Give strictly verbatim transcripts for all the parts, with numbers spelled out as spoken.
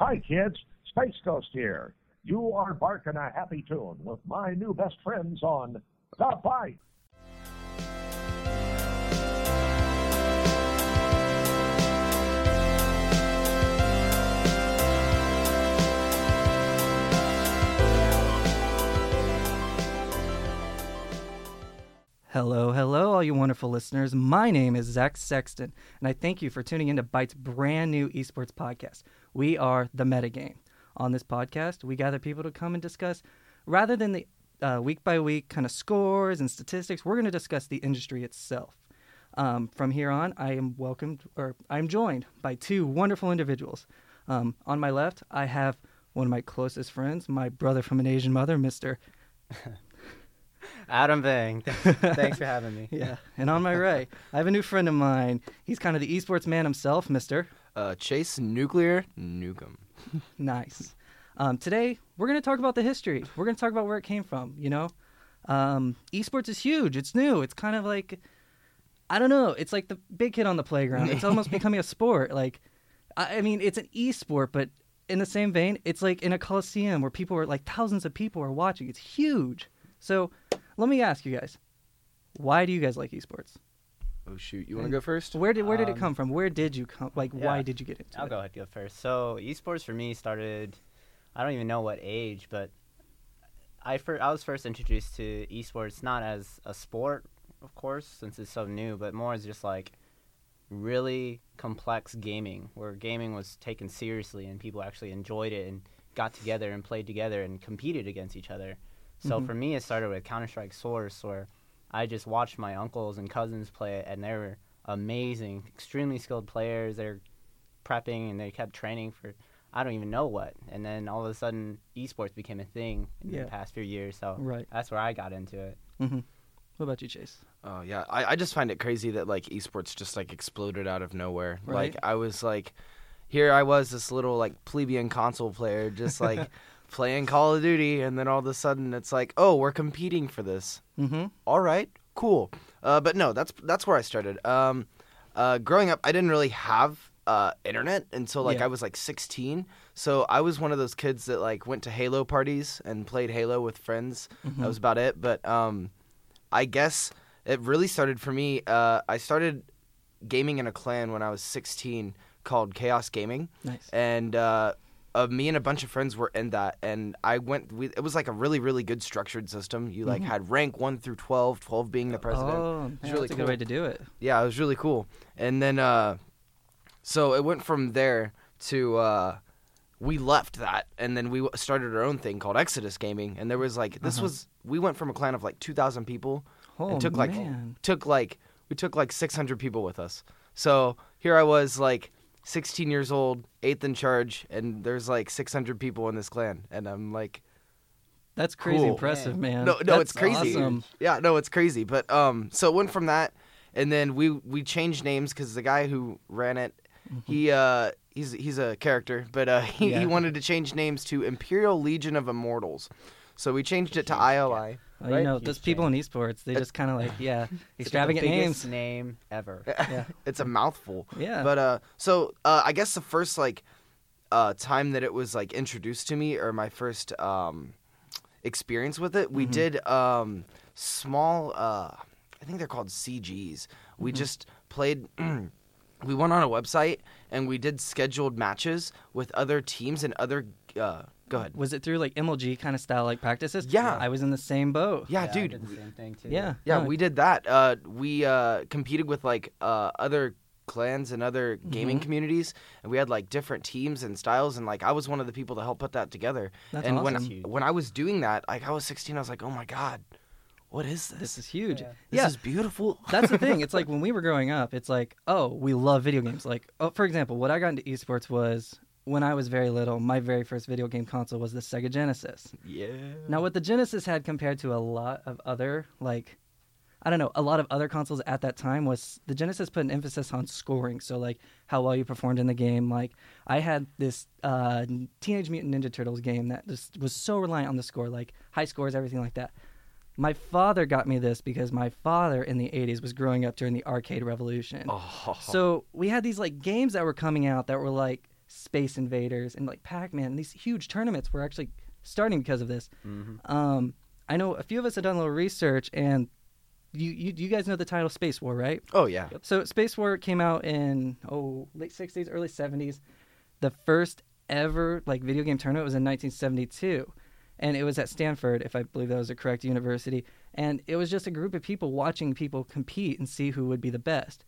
Hi, kids. Space Ghost here. You are barking a happy tune with my new best friends on The Bite. Hello, hello, all you wonderful listeners. My name is Zach Sexton, and I thank you for tuning in to Byte's brand new esports podcast. We are the Metagame. On this podcast, we gather people to come and discuss, rather than the uh, week-by-week kind of scores and statistics, we're going to discuss the industry itself. Um, from here on, I am welcomed, or I'm joined by two wonderful individuals. Um, on my left, I have one of my closest friends, my brother from an Asian mother, Mister Adam Vang. Thanks for having me. Yeah. And on my right, I have a new friend of mine. He's kind of the esports man himself, Mister Uh, Chase Nuclear Nukem. Nice. Um, today, we're going to talk about the history. We're going to talk about where it came from, you know? Um, esports is huge. It's new. It's kind of like, I don't know, it's like the big kid on the playground. It's almost becoming a sport. Like, I, I mean, it's an esport, but in the same vein, it's like in a coliseum where people are, like, thousands of people are watching. It's huge. So let me ask you guys, why do you guys like esports? Oh, shoot. You want to go first? Where did where um, did it come from? Where did you come? Like, yeah, why did you get into I'll it? I'll go ahead and go first. So esports for me started, I don't even know what age, but I, fir- I was first introduced to esports not as a sport, of course, since it's so new, but more as just like really complex gaming, where gaming was taken seriously and people actually enjoyed it and got together and played together and competed against each other. So mm-hmm. for me, it started with Counter-Strike Source, where I just watched my uncles and cousins play it, and they were amazing, extremely skilled players. They're prepping, and they kept training for I don't even know what. And then all of a sudden, esports became a thing in yeah. the past few years. So right. that's where I got into it. Mm-hmm. What about you, Chase? Oh, yeah. I, I just find it crazy that, like, esports just, like, exploded out of nowhere. Right? Like, I was, like, here I was, this little, like, plebeian console player, just, like, playing Call of Duty, and then all of a sudden it's like, oh, we're competing for this. Mm-hmm. All right, cool. Uh, but no, that's that's where I started. Um, uh, growing up, I didn't really have uh, internet until like yeah. I was like sixteen. So I was one of those kids that like went to Halo parties and played Halo with friends. Mm-hmm. That was about it. But um, I guess it really started for me. Uh, I started gaming in a clan when I was sixteen called Chaos Gaming. Nice. And Uh, Uh, me and a bunch of friends were in that, and I went. We, it was like a really, really good structured system. You like mm-hmm. had rank one through twelve, twelve being the president. Oh, it was yeah, really that's cool. a good way to do it. Yeah, it was really cool. And then, uh, so it went from there to uh, we left that, and then we started our own thing called Exodus Gaming. And there was like this uh-huh. was we went from a clan of like two thousand people oh, and took like man. took like we took like six hundred people with us. So here I was like sixteen years old, eighth in charge, and there's like six hundred people in this clan, and I'm like, that's crazy cool. impressive, man. No, no, that's it's crazy. Awesome. Yeah, no, it's crazy. But um, so it went from that, and then we we changed names because the guy who ran it, mm-hmm. he uh he's he's a character, but uh he, yeah. he wanted to change names to Imperial Legion of Immortals, so we changed it to I L I. Well, right? You know, those people in esports, they just kind of like, yeah, extravagant it's the biggest names. Name ever. Yeah. It's a mouthful. Yeah. But uh, so uh, I guess the first like uh, time that it was like introduced to me, or my first um, experience with it, we mm-hmm. did um, small. Uh, I think they're called C Gs. We mm-hmm. just played. We went on a website and we did scheduled matches with other teams and other. Uh, Go ahead. Was it through like M L G kind of style like practices? Yeah. I was in the same boat. Yeah, yeah dude. I did the same thing too. Yeah. Yeah, no. We did that. Uh, we uh, competed with like uh, other clans and other gaming mm-hmm. communities, and we had like different teams and styles, and like I was one of the people to help put that together. That's and awesome. when when I was doing that, like I was sixteen, I was like, "Oh my god. What is this? This is huge. Yeah. This yeah. is beautiful." That's the thing. It's like when we were growing up, it's like, "Oh, we love video games." Like, oh, for example, what I got into esports was when I was very little, my very first video game console was the Sega Genesis. Yeah. Now, what the Genesis had compared to a lot of other, like, I don't know, a lot of other consoles at that time was the Genesis put an emphasis on scoring. So, like, how well you performed in the game. Like, I had this uh, Teenage Mutant Ninja Turtles game that just was so reliant on the score, like, high scores, everything like that. My father got me this because my father in the eighties was growing up during the arcade revolution. Oh. So, we had these, like, games that were coming out that were, like, Space Invaders and like Pac-Man. These huge tournaments were actually starting because of this. Mm-hmm. Um, I know a few of us have done a little research, and you, you you guys know the title Space War, right? Oh, yeah. So Space War came out in oh late sixties, early seventies. The first ever like video game tournament was in nineteen seventy-two, and it was at Stanford, if I believe that was the correct university. And it was just a group of people watching people compete and see who would be the best.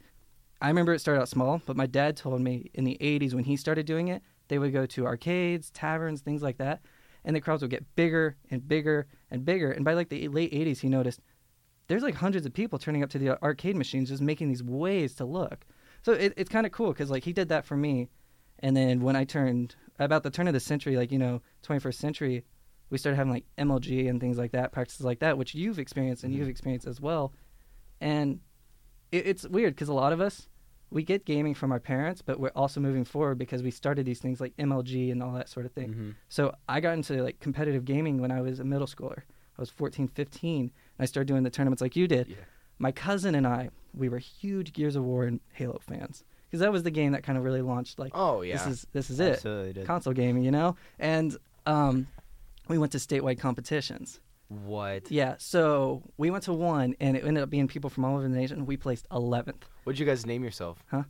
I remember it started out small, but my dad told me in the eighties when he started doing it, they would go to arcades, taverns, things like that, and the crowds would get bigger and bigger and bigger. And by like the late eighties, he noticed there's like hundreds of people turning up to the arcade machines just making these ways to look. So it, it's kind of cool because like he did that for me. And then when I turned, about the turn of the century, like, you know, twenty-first century, we started having like M L G and things like that, practices like that, which you've experienced and mm-hmm. you've experienced as well. And it, it's weird because a lot of us, we get gaming from our parents, but we're also moving forward because we started these things like M L G and all that sort of thing. Mm-hmm. So I got into like competitive gaming when I was a middle schooler. I was fourteen, fifteen, and I started doing the tournaments like you did. Yeah. My cousin and I, we were huge Gears of War and Halo fans because that was the game that kind of really launched like, oh, yeah. this is this is Absolutely it, did. Console gaming, you know? And um, we went to statewide competitions. What? Yeah, so we went to one, and it ended up being people from all over the nation. We placed eleventh. What did you guys name yourself? Huh?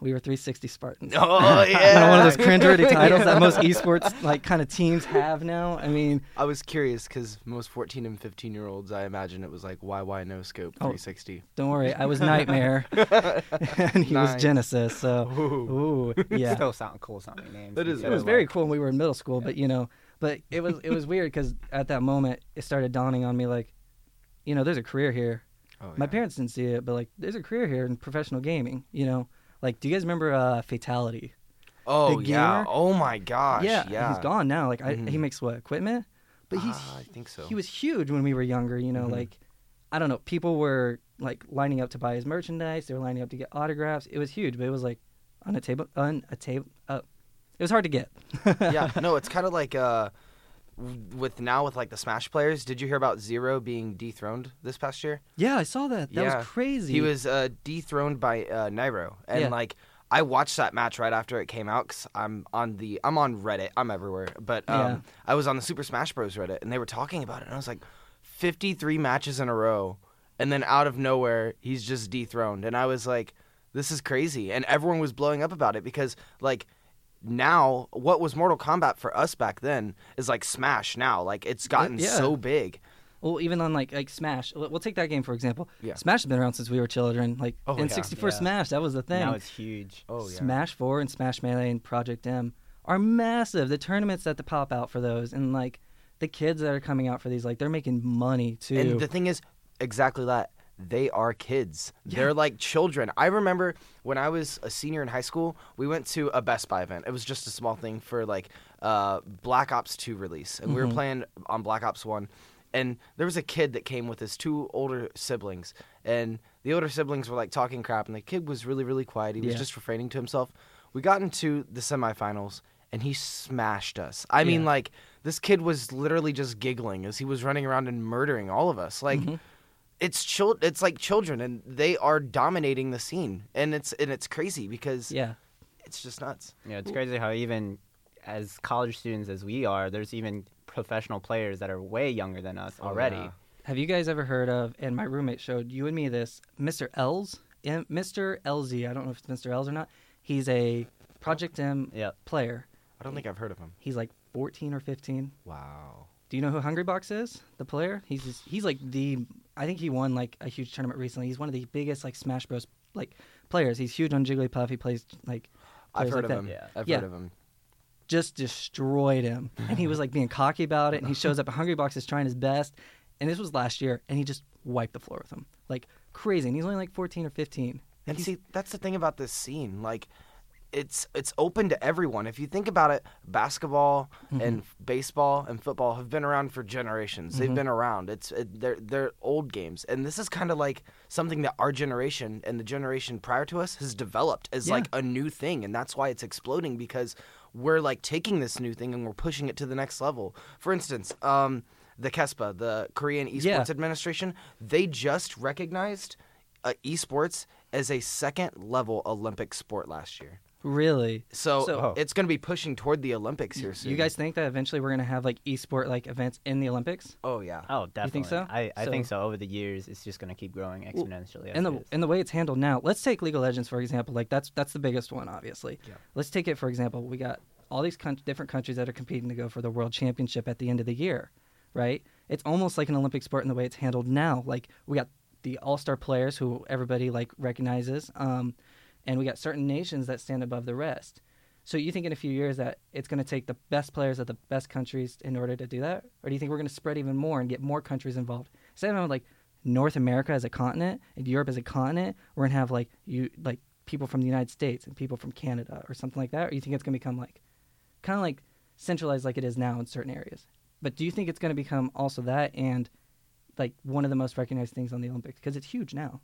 We were three sixty Spartans. Oh, yeah. One of those cringeworthy titles yeah. that most esports like kind of teams have now. I mean, I was curious because most fourteen and fifteen year olds, I imagine it was like Y Y no scope three sixty. Oh, don't worry, I was Nightmare, and he nice. was Genesis. So, ooh, ooh yeah. Still sound cool sounding names. It is. It was very cool when we were in middle school, yeah. but you know. But it was it was weird because at that moment, it started dawning on me like, you know, there's a career here. Oh, yeah. My parents didn't see it, but like, there's a career here in professional gaming, you know? Like, do you guys remember uh, Fatality? Oh, yeah. Oh, my gosh. Yeah. yeah. He's gone now. Like, I, mm-hmm. he makes what, equipment? But he's, uh, I think so. He was huge when we were younger, you know? Mm-hmm. Like, I don't know. People were like lining up to buy his merchandise. They were lining up to get autographs. It was huge, but it was like on a table, on a table, uh, it was hard to get. yeah, no, it's kind of like uh, with now with like the Smash players. Did you hear about Zero being dethroned this past year? Yeah, I saw that. That yeah. was crazy. He was uh, dethroned by uh, Nairo, and yeah. like I watched that match right after it came out because I'm on the I'm on Reddit. I'm everywhere, but um, yeah. I was on the Super Smash Bros. Reddit, and they were talking about it, and I was like, fifty-three matches in a row, and then out of nowhere he's just dethroned, and I was like, this is crazy, and everyone was blowing up about it because like. Now, what was Mortal Kombat for us back then is like Smash now. Like, it's gotten yeah. so big. Well, even on like like Smash, we'll take that game for example. Yeah. Smash has been around since we were children. Like, oh, N sixty-four yeah. yeah. Smash, that was the thing. Now it's huge. Oh, yeah. Smash four and Smash Melee and Project M are massive. The tournaments that the pop out for those and like the kids that are coming out for these, like, they're making money too. And the thing is, exactly that. They are kids. Yeah. They're like children. I remember when I was a senior in high school, we went to a Best Buy event. It was just a small thing for like uh, Black Ops two release. And mm-hmm. we were playing on Black Ops one. And there was a kid that came with his two older siblings. And the older siblings were like talking crap. And the kid was really, really quiet. He was yeah. just refraining to himself. We got into the semifinals. And he smashed us. I yeah. mean, like, this kid was literally just giggling as he was running around and murdering all of us. Like... Mm-hmm. It's chil- It's like children, and they are dominating the scene, and it's and it's crazy because yeah. it's just nuts. Yeah, it's crazy how even as college students as we are, there's even professional players that are way younger than us already. Oh, yeah. Have you guys ever heard of? And my roommate showed you and me this Mister L Z, Mister L Z. I don't know if it's Mister L Z or not. He's a Project M yeah. player. I don't think I've heard of him. He's like fourteen or fifteen. Wow. Do you know who Hungrybox is? The player? He's just, he's like the. I think he won like a huge tournament recently. He's one of the biggest like Smash Bros like players. He's huge on Jigglypuff. He plays like I've heard like of that. him. Yeah. I've yeah. heard of him. Just destroyed him. And he was like being cocky about it, and he shows up at Hungrybox is trying his best. And this was last year, and he just wiped the floor with him. Like crazy. And he's only like fourteen or fifteen. And, and see, that's the thing about this scene. Like it's it's open to everyone. If you think about it, basketball mm-hmm. and baseball and football have been around for generations. Mm-hmm. They've been around. It's it, they're they're old games, and this is kind of like something that our generation and the generation prior to us has developed as yeah. like a new thing, and that's why it's exploding because we're like taking this new thing and we're pushing it to the next level. For instance, um, the KESPA, the Korean Esports yeah. Administration, they just recognized uh, esports as a second level Olympic sport last year. Really? So, so oh. it's going to be pushing toward the Olympics here soon. You guys think that eventually we're going to have like esport like events in the Olympics? Oh yeah. Oh, definitely. You think so? I, I so, think so. Over the years, it's just going to keep growing exponentially. And the and the way it's handled now, let's take League of Legends for example. Like that's that's the biggest one, obviously. Yeah. Let's take it for example. We got all these con- different countries that are competing to go for the world championship at the end of the year, right? It's almost like an Olympic sport in the way it's handled now. Like we got the all-star players who everybody like recognizes. Um, And we got certain nations that stand above the rest. So you think in a few years that it's going to take the best players of the best countries in order to do that? Or do you think we're going to spread even more and get more countries involved? Instead of like North America as a continent and Europe as a continent, we're going to have like you like people from the United States and people from Canada or something like that? Or do you think it's going to become like kind of like centralized like it is now in certain areas? But do you think it's going to become also that and like one of the most recognized things on the Olympics? Because it's huge now.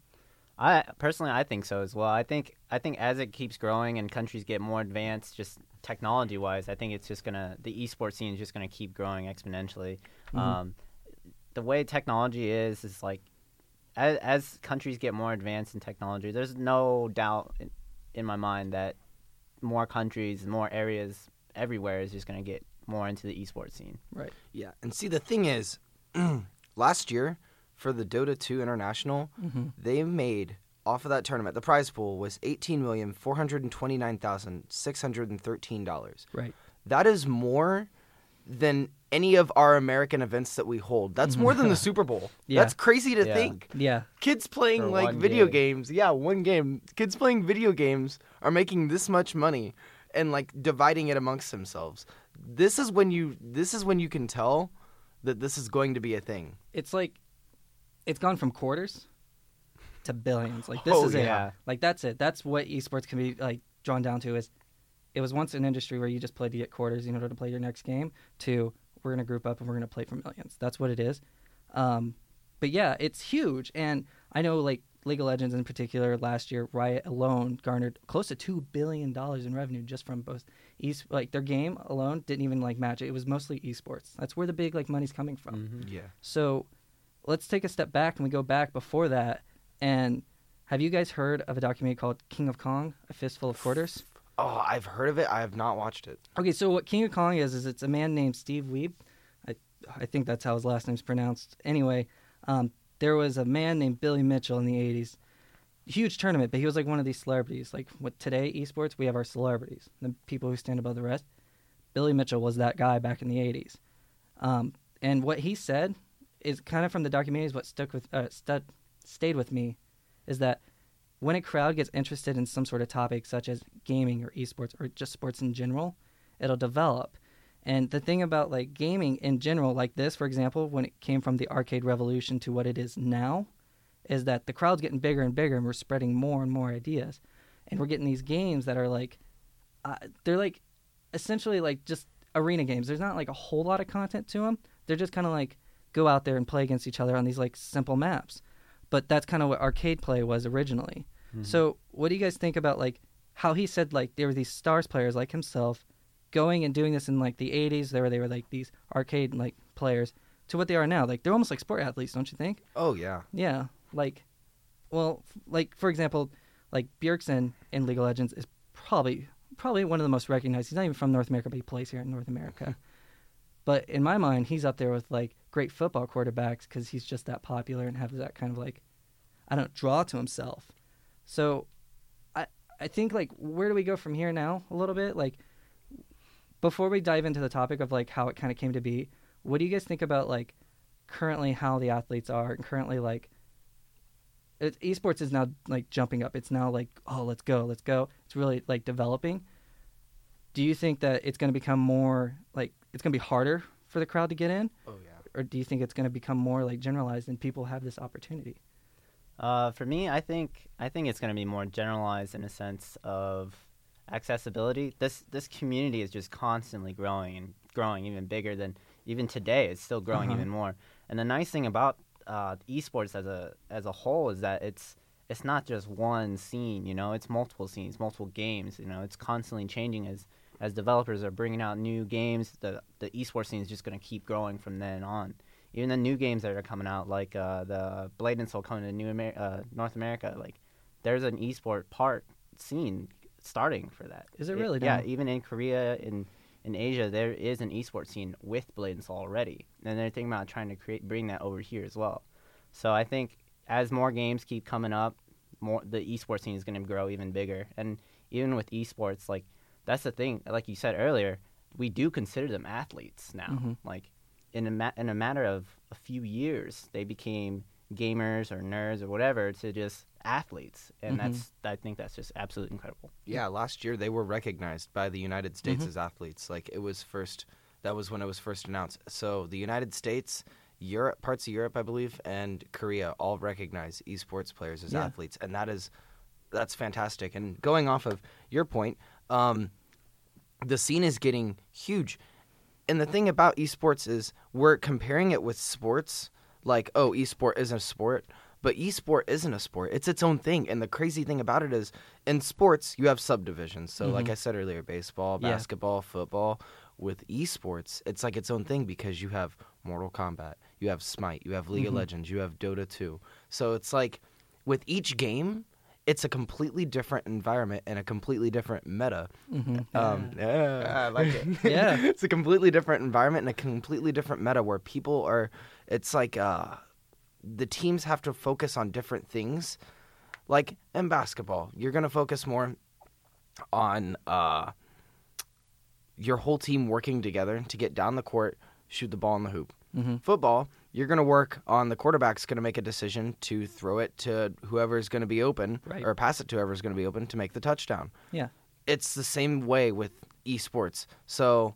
I personally, I think so as well. I think I think as it keeps growing and countries get more advanced, just technology-wise, I think it's just gonna the esports scene is just gonna keep growing exponentially. Mm-hmm. Um, the way technology is is like as, as countries get more advanced in technology, there's no doubt in, in my mind that more countries, more areas, everywhere is just gonna get more into the esports scene. Right. Yeah. And see, the thing is, last year, for the Dota two International, mm-hmm. they made, off of that tournament, the prize pool was eighteen million four hundred twenty-nine thousand six hundred thirteen dollars. Right. That is more than any of our American events that we hold. That's more than the Super Bowl. Yeah. That's crazy to yeah. think. Yeah. Kids playing for like video game. games. Yeah, one game. Kids playing video games are making this much money and like dividing it amongst themselves. This is when you this is when you can tell that this is going to be a thing. It's like It's gone from quarters to billions. Like this oh, is it. Yeah. Like that's it. That's what esports can be like drawn down to. Is it was once an industry where you just played to get quarters in order to play your next game. To we're gonna group up and we're gonna play for millions. That's what it is. Um, but yeah, it's huge. And I know like League of Legends in particular. Last year, Riot alone garnered close to two billion dollars in revenue just from both esports. Like their game alone didn't even like match it. It was mostly esports. That's where the big like money's coming from. Mm-hmm. Yeah. So. Let's take a step back and we go back before that. And have you guys heard of a documentary called King of Kong, A Fistful of Quarters? Oh, I've heard of it. I have not watched it. Okay, so what King of Kong is, is it's a man named Steve Wiebe. I I think that's how his last name's pronounced. Anyway, um, there was a man named Billy Mitchell in the eighties. Huge tournament, but he was like one of these celebrities. Like what today, esports, we have our celebrities, the people who stand above the rest. Billy Mitchell was that guy back in the eighties. Um, and what he said is kind of from the documentaries. What stuck with uh, stu- stayed with me is that when a crowd gets interested in some sort of topic such as gaming or esports or just sports in general, it'll develop. And the thing about like gaming in general, like this, for example, when it came from the arcade revolution to what it is now, is that the crowd's getting bigger and bigger and we're spreading more and more ideas. And we're getting these games that are like, uh, they're like essentially like just arena games. There's not like a whole lot of content to them. They're just kind of like, go out there and play against each other on these like simple maps. But that's kind of what arcade play was originally. Mm-hmm. So what do you guys think about like how he said like there were these stars players like himself going and doing this in like the eighties, there were they were like these arcade like players to what they are now. Like they're almost like sport athletes, don't you think? Oh yeah. Yeah. Like well like for example, like Bjergsen in League of Legends is probably probably one of the most recognized. He's not even from North America, but he plays here in North America. But in my mind, he's up there with like great football quarterbacks because he's just that popular and have that kind of like, I don't draw to himself. So I I think like, where do we go from here now a little bit? Like before we dive into the topic of like how it kind of came to be, what do you guys think about like currently how the athletes are and currently like it's, esports is now like jumping up. It's now like, oh, let's go, let's go. It's really like developing. Do you think that it's going to become more like it's going to be harder for the crowd to get in? Oh, yeah. Or do you think it's going to become more like generalized and people have this opportunity? Uh, for me, I think I think it's going to be more generalized in a sense of accessibility. This this community is just constantly growing and growing even bigger than even today. It's still growing uh-huh. even more. And the nice thing about uh, esports as a as a whole is that it's it's not just one scene. You know, it's multiple scenes, multiple games. You know, it's constantly changing as. As developers are bringing out new games, the the esports scene is just going to keep growing from then on. Even the new games that are coming out, like uh, the Blade and Soul coming to New Amer- uh, North America, like there's an esport part scene starting for that. Is it really? It, yeah, even in Korea, in in Asia, there is an esports scene with Blade and Soul already, and they're thinking about trying to create bring that over here as well. So I think as more games keep coming up, more the esports scene is going to grow even bigger. And even with esports, like that's the thing. Like you said earlier, we do consider them athletes now. Mm-hmm. Like in a ma- in a matter of a few years, they became gamers or nerds or whatever to just athletes, and mm-hmm. that's I think that's just absolutely incredible. Yeah, last year they were recognized by the United States mm-hmm. as athletes. Like it was first, that was when it was first announced. So the United States, Europe, parts of Europe, I believe, and Korea all recognize esports players as yeah. athletes, and that is that's fantastic. And going off of your point, um, the scene is getting huge, and the thing about esports is we're comparing it with sports. Like, oh, esport isn't a sport, but esport isn't a sport. It's its own thing. And the crazy thing about it is in sports, you have subdivisions. So mm-hmm. like I said earlier, baseball, basketball, yeah. football. With esports, it's like its own thing because you have Mortal Kombat, you have Smite, you have League mm-hmm. of Legends, you have Dota two. So it's like with each game, it's a completely different environment and a completely different meta. Mm-hmm. Yeah. Um, yeah, I like it. yeah, it's a completely different environment and a completely different meta where people are. It's like uh, the teams have to focus on different things. Like in basketball, you're gonna focus more on uh, your whole team working together to get down the court, shoot the ball in the hoop. Mm-hmm. Football, you're going to work on the quarterback's going to make a decision to throw it to whoever's going to be open right. or pass it to whoever's going to be open to make the touchdown. Yeah. It's the same way with esports. So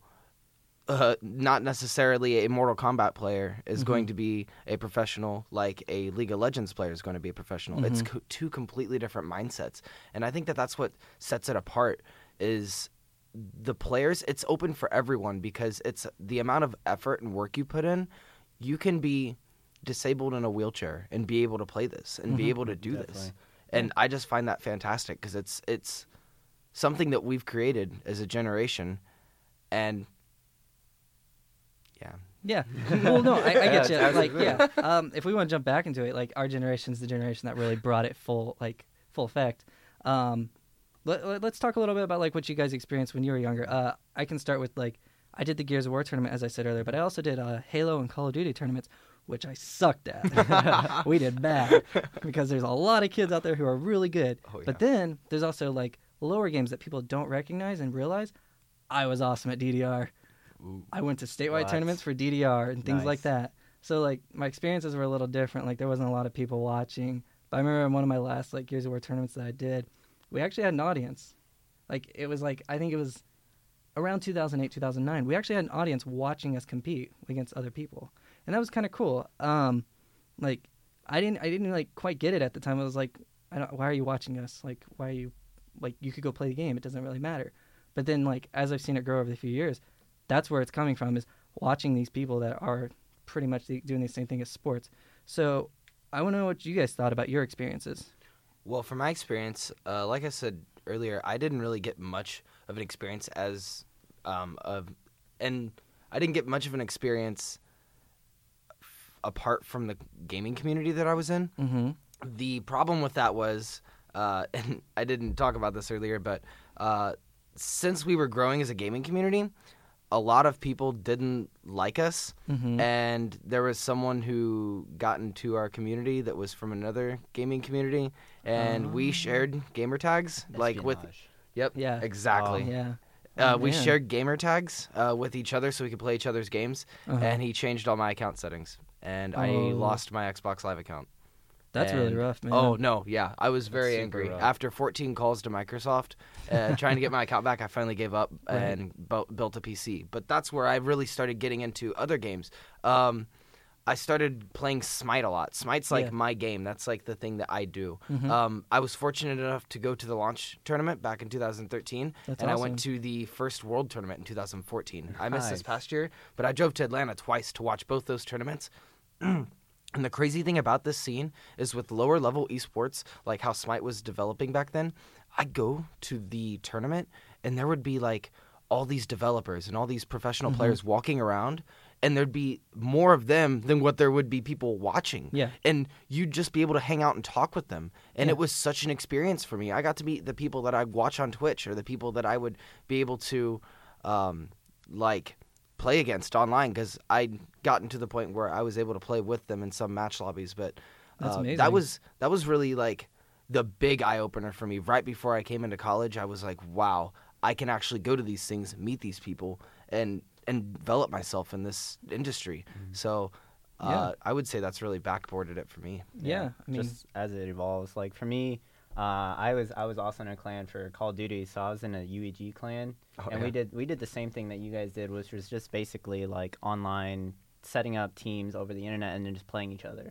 uh, not necessarily a Mortal Kombat player is mm-hmm. going to be a professional like a League of Legends player is going to be a professional. Mm-hmm. It's co- two completely different mindsets. And I think that that's what sets it apart is the players, it's open for everyone because it's the amount of effort and work you put in. You can be disabled in a wheelchair and be able to play this and mm-hmm. be able to do Definitely. This. And I just find that fantastic because it's, it's something that we've created as a generation. And yeah. Yeah. Well, no, I, I get you. Like, yeah. Um, if we want to jump back into it, like our generation's the generation that really brought it full, like full effect. Um, Let, let's talk a little bit about like what you guys experienced when you were younger. Uh, I can start with like I did the Gears of War tournament as I said earlier, but I also did uh, Halo and Call of Duty tournaments, which I sucked at. We did bad because there's a lot of kids out there who are really good. Oh, yeah. But then there's also like lower games that people don't recognize and realize. I was awesome at D D R. Ooh, I went to statewide lots. tournaments for D D R and things nice. Like that. So like my experiences were a little different. Like there wasn't a lot of people watching. But I remember in one of my last like Gears of War tournaments that I did. We actually had an audience. Like, it was like, I think it was around two thousand eight, two thousand nine. We actually had an audience watching us compete against other people. And that was kind of cool. Um, like, I didn't, I didn't like quite get it at the time. I was like, I don't, why are you watching us? Like, why are you, like, you could go play the game. It doesn't really matter. But then, like, as I've seen it grow over the few years, that's where it's coming from is watching these people that are pretty much doing the same thing as sports. So I want to know what you guys thought about your experiences. Well, from my experience, uh, like I said earlier, I didn't really get much of an experience as um, of, and I didn't get much of an experience f- apart from the gaming community that I was in. Mm-hmm. The problem with that was, uh, and I didn't talk about this earlier, but uh, since we were growing as a gaming community, a lot of people didn't like us, mm-hmm. and there was someone who got into our community that was from another gaming community, and um, we shared gamer tags. Like with, yep, yeah, exactly. Oh, yeah. Uh, oh, we shared gamer tags uh, with each other so we could play each other's games, uh-huh. and he changed all my account settings, and oh. I lost my Xbox Live account. That's and, really rough, man. Oh, no, yeah. I was very angry. Rough. After fourteen calls to Microsoft, uh, trying to get my account back, I finally gave up right. and bu- built a P C. But that's where I really started getting into other games. Um, I started playing Smite a lot. Smite's like yeah. my game. That's like the thing that I do. Mm-hmm. Um, I was fortunate enough to go to the launch tournament back in two thousand thirteen, that's and awesome. I went to the first world tournament in two thousand fourteen. I missed nice. This past year, but I drove to Atlanta twice to watch both those tournaments. And the crazy thing about this scene is with lower-level esports, like how Smite was developing back then, I'd go to the tournament, and there would be, like, all these developers and all these professional mm-hmm. players walking around, and there'd be more of them than what there would be people watching. Yeah. And you'd just be able to hang out and talk with them. And yeah. it was such an experience for me. I got to meet the people that I watch on Twitch, or the people that I would be able to, um, like, play against online, because I'd gotten to the point where I was able to play with them in some match lobbies. But uh, That's amazing. that was that was really, like, the big eye-opener for me. Right before I came into college, I was like, wow, I can actually go to these things, meet these people, and and develop myself in this industry. Mm-hmm. So uh, yeah. I would say that's really backboarded it for me. Yeah. yeah I mean, just as it evolves. Like, for me, uh, I was I was also in a clan for Call of Duty, so I was in a U E G clan. Oh, and yeah. we did we did the same thing that you guys did, which was just basically, like, online, setting up teams over the internet and then just playing each other.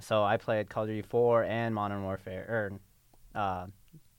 So I played Call of Duty four and Modern Warfare, or uh,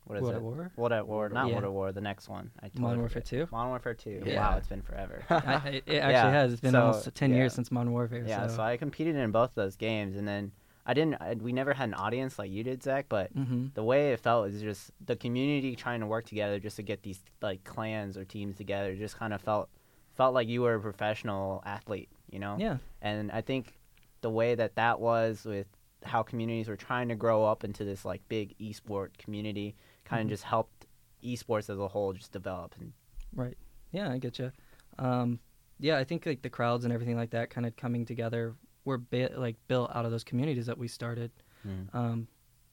what is World it? At War? World at War, not yeah. World at War. The next one, I Modern Warfare two. Modern Warfare two. Yeah. Wow, it's been forever. I, I, it actually yeah. has. It's been so, almost ten yeah. years since Modern Warfare. Yeah, so. so I competed in both of those games, and then I didn't. I, we never had an audience like you did, Zach. But mm-hmm. the way it felt is just the community trying to work together just to get these, like, clans or teams together. It just kind of felt felt like you were a professional athlete, you know? Yeah. And I think the way that that was with how communities were trying to grow up into this, like, big esport community kind mm-hmm. of just helped esports as a whole just develop. And right. Yeah, I get you. Um, yeah, I think, like, the crowds and everything like that kind of coming together were bi- like built out of those communities that we started. Mm. Um,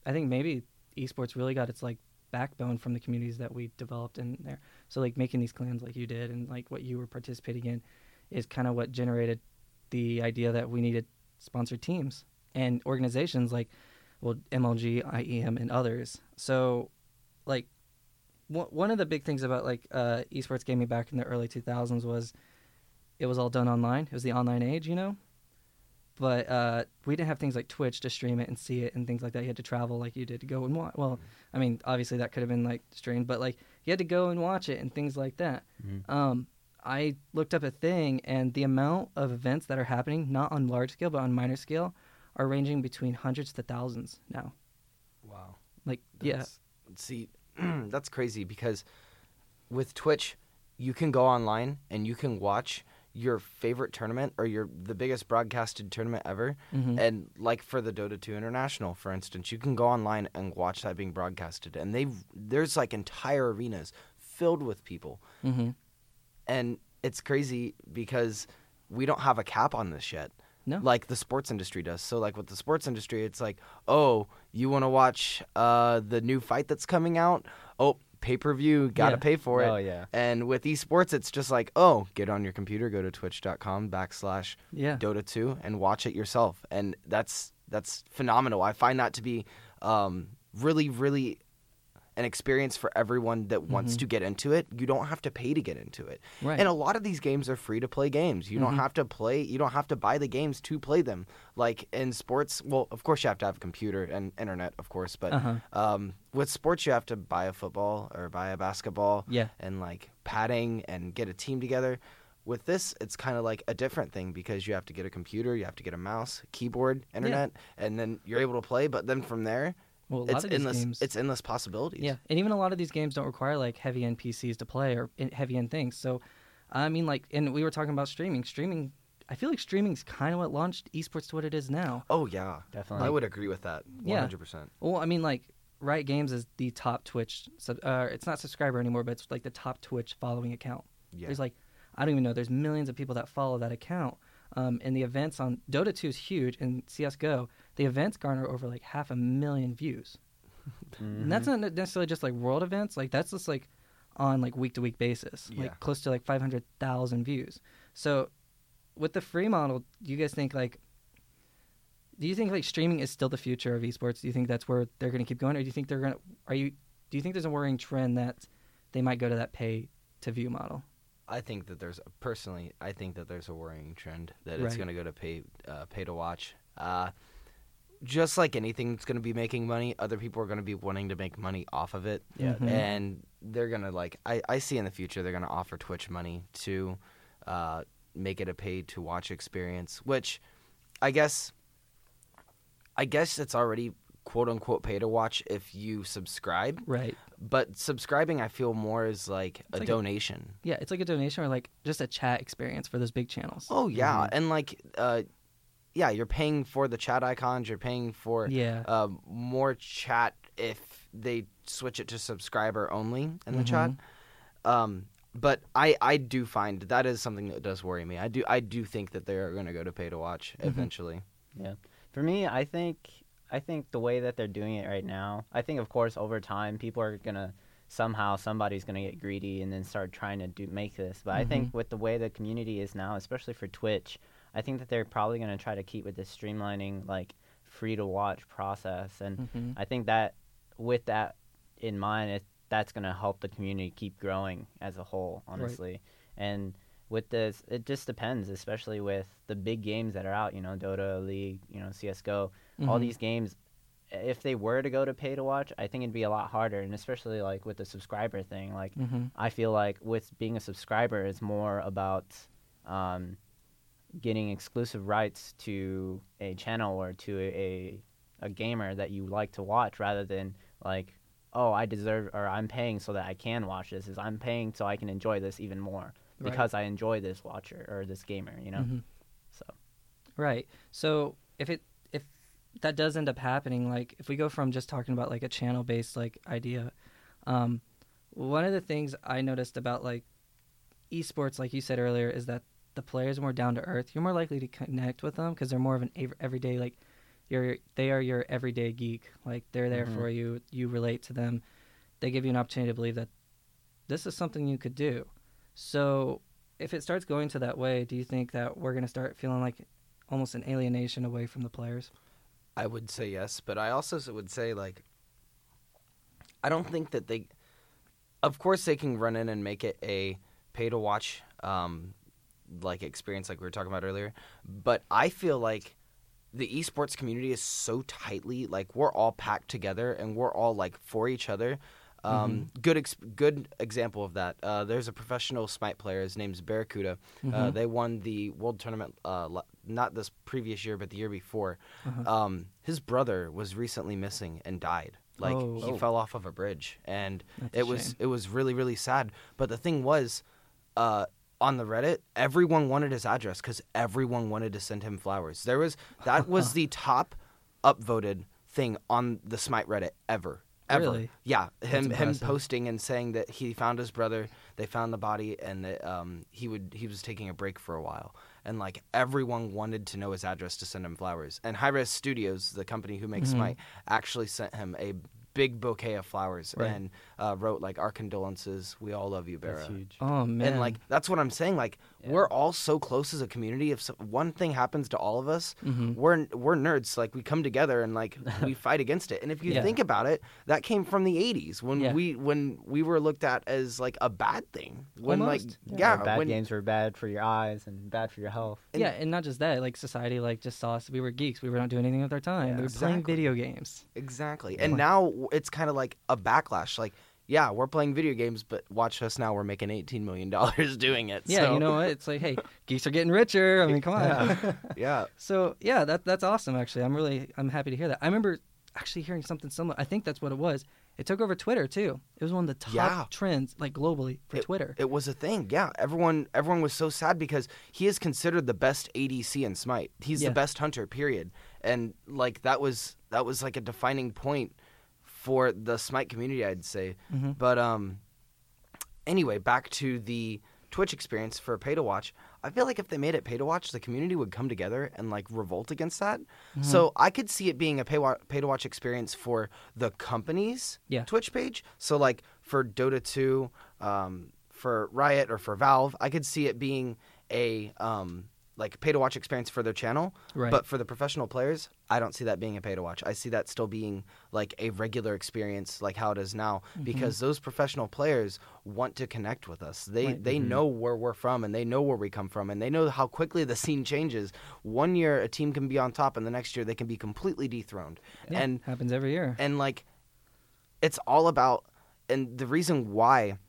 I think maybe esports really got its, like, backbone from the communities that we developed in there. So, like, making these clans like you did and, like, what you were participating in is kind of what generated the idea that we needed sponsored teams and organizations like, well, M L G, I E M, and others. So, like, w- one of the big things about, like, uh, esports gaming back in the early two thousands was it was all done online. It was the online age, you know? But uh, we didn't have things like Twitch to stream it and see it and things like that. You had to travel like you did to go and watch. Well, I mean, obviously that could have been, like, streamed, but, like, you had to go and watch it and things like that. Mm-hmm. Um, I looked up a thing, and the amount of events that are happening, not on large scale but on minor scale, are ranging between hundreds to thousands now. Wow. Like, that's, yeah. See, that's crazy, because with Twitch, you can go online and you can watch your favorite tournament or your the biggest broadcasted tournament ever. Mm-hmm. And, like, for the Dota two International, for instance, you can go online and watch that being broadcasted. And they've there's, like, entire arenas filled with people. Mm-hmm. And it's crazy because we don't have a cap on this yet. No. Like the sports industry does. So, like, with the sports industry, it's like, oh, you want to watch uh, the new fight that's coming out? Oh, pay-per-view, got to yeah. pay for it. Oh, yeah. And with esports, it's just like, oh, get on your computer, go to twitch.com backslash yeah. Dota two and watch it yourself. And that's that's phenomenal. I find that to be um, really, really an experience for everyone that wants mm-hmm. to get into it. You don't have to pay to get into it. Right. And a lot of these games are free to play games. You mm-hmm. don't have to play, you don't have to buy the games to play them. Like in sports, well, of course you have to have a computer and internet, of course, but uh-huh. um, with sports you have to buy a football or buy a basketball yeah. and, like, padding and get a team together. With this, it's kind of like a different thing because you have to get a computer, you have to get a mouse, keyboard, internet, yeah. and then you're able to play. But then from there, Well, a lot it's of these endless, games, it's endless possibilities. Yeah, and even a lot of these games don't require, like, heavy-end P Cs to play or heavy-end things. So, I mean, like, and we were talking about streaming. Streaming, I feel like streaming's kind of what launched esports to what it is now. Oh, yeah. Definitely. Like, I would agree with that, one hundred percent. Yeah. Well, I mean, like, Riot Games is the top Twitch, uh, it's not subscriber anymore, but it's, like, the top Twitch following account. Yeah. There's, like, I don't even know, there's millions of people that follow that account. Um, and the events on Dota two is huge, and C S G O, the events garner over, like, half a million views. Mm-hmm. And that's not necessarily just, like, world events. Like, that's just, like, on, like, week-to-week basis, yeah. like, close to, like, five hundred thousand views. So with the free model, do you guys think, like, do you think, like, streaming is still the future of esports? Do you think that's where they're going to keep going, or do you think they're going to, are you, do you think there's a worrying trend that they might go to that pay-to-view model? I think that there's personally, I think that there's a worrying trend that right. it's going to go to pay, uh, pay to watch. Uh, just like anything that's going to be making money, other people are going to be wanting to make money off of it. Yeah, mm-hmm. and they're going to like. I, I see in the future they're going to offer Twitch money to uh, make it a pay to watch experience, which I guess, I guess it's already quote-unquote pay to watch if you subscribe. Right. But subscribing, I feel more is like it's a like donation. A, yeah, it's like a donation or like just a chat experience for those big channels. Oh, yeah. Mm-hmm. And like, uh, yeah, you're paying for the chat icons. You're paying for yeah. uh, more chat if they switch it to subscriber only in mm-hmm. the chat. Um, but I, I do find that is something that does worry me. I do I do think that they're going to go to pay to watch mm-hmm. eventually. Yeah. For me, I think... I think the way that they're doing it right now, I think, of course, over time, people are going to somehow, somebody's going to get greedy and then start trying to do make this. But mm-hmm. I think with the way the community is now, especially for Twitch, I think that they're probably going to try to keep with this streamlining, like, free-to-watch process. And mm-hmm. I think that with that in mind, it, that's going to help the community keep growing as a whole, honestly. Right. And with this, it just depends, especially with the big games that are out, you know, Dota, League, you know, C S G O. Mm-hmm. All these games, if they were to go to pay to watch, I think it'd be a lot harder, and especially like with the subscriber thing. Like, mm-hmm. I feel like with being a subscriber, it's more about um, getting exclusive rights to a channel or to a a gamer that you like to watch, rather than like, oh, I deserve or I'm paying so that I can watch this. Is I'm paying so I can enjoy this even more right. because I enjoy this watcher or this gamer, you know. Mm-hmm. So, right. So if it. That does end up happening. Like, if we go from just talking about like a channel based like idea, um, one of the things I noticed about like esports, like you said earlier, is that the players are more down to earth. You're more likely to connect with them because they're more of an av- everyday like you're they are your everyday geek. Like, they're there mm-hmm. for you. You relate to them. They give you an opportunity to believe that this is something you could do. So if it starts going to that way, do you think that we're going to start feeling like almost an alienation away from the players? I would say yes, but I also would say, like, I don't think that they... Of course, they can run in and make it a pay-to-watch, um, like, experience like we were talking about earlier, but I feel like the esports community is so tightly, like, we're all packed together, and we're all, like, for each other. Um, mm-hmm. Good ex- good example of that. Uh, there's a professional Smite player. His name's Barracuda. Mm-hmm. Uh, they won the World Tournament uh, l- not this previous year, but the year before. Uh-huh. Um, his brother was recently missing and died. Like oh. he oh. fell off of a bridge, and That's it was shame. It was really really sad. But the thing was, uh, on the Reddit, everyone wanted his address because everyone wanted to send him flowers. There was that was the top upvoted thing on the Smite Reddit ever. Ever. Really? Yeah, him him posting and saying that he found his brother, they found the body, and that um, he would he was taking a break for a while, and like everyone wanted to know his address to send him flowers. And High Res Studios, the company who makes mm-hmm. Smite, actually sent him a big bouquet of flowers right. and uh, wrote like, "Our condolences, we all love you, Barra." That's huge. Oh man! And like that's what I'm saying. Like yeah. we're all so close as a community. If so- one thing happens to all of us, mm-hmm. we're we're nerds. Like we come together and like we fight against it. And if you yeah. think about it, that came from the eighties when yeah. we when we were looked at as like a bad thing. When Almost. like yeah, yeah bad when... games were bad for your eyes and bad for your health. And, yeah, and not just that. Like society like just saw us. We were geeks. We were not doing anything with our time. Yeah, we were exactly. playing video games. Exactly. And like, now. It's kind of like a backlash. Like, yeah, we're playing video games, but watch us now. We're making eighteen million dollars doing it. Yeah, so. You know what? It's like, hey, geeks are getting richer. I mean, come on. Yeah. yeah. So, yeah, that that's awesome, actually. I'm really I'm happy to hear that. I remember actually hearing something similar. I think that's what it was. It took over Twitter, too. It was one of the top yeah. trends, like, globally for it, Twitter. It was a thing, yeah. Everyone everyone was so sad because he is considered the best A D C in Smite. He's yeah. the best hunter, period. And, like, that was that was, like, a defining point for the Smite community, I'd say. Mm-hmm. But um, anyway, back to the Twitch experience for pay-to-watch. I feel like if they made it pay-to-watch, the community would come together and, like, revolt against that. Mm-hmm. So I could see it being a pay-wa- pay-to-watch experience for the company's yeah. Twitch page. So, like, for Dota two, um, for Riot, or for Valve, I could see it being a... Um, like pay-to-watch experience for their channel, right. but for the professional players, I don't see that being a pay-to-watch. I see that still being like a regular experience like how it is now mm-hmm. because those professional players want to connect with us. They right. they mm-hmm. know where we're from and they know where we come from and they know how quickly the scene changes. One year a team can be on top and the next year they can be completely dethroned. Yeah, and happens every year. And like it's all about and the reason why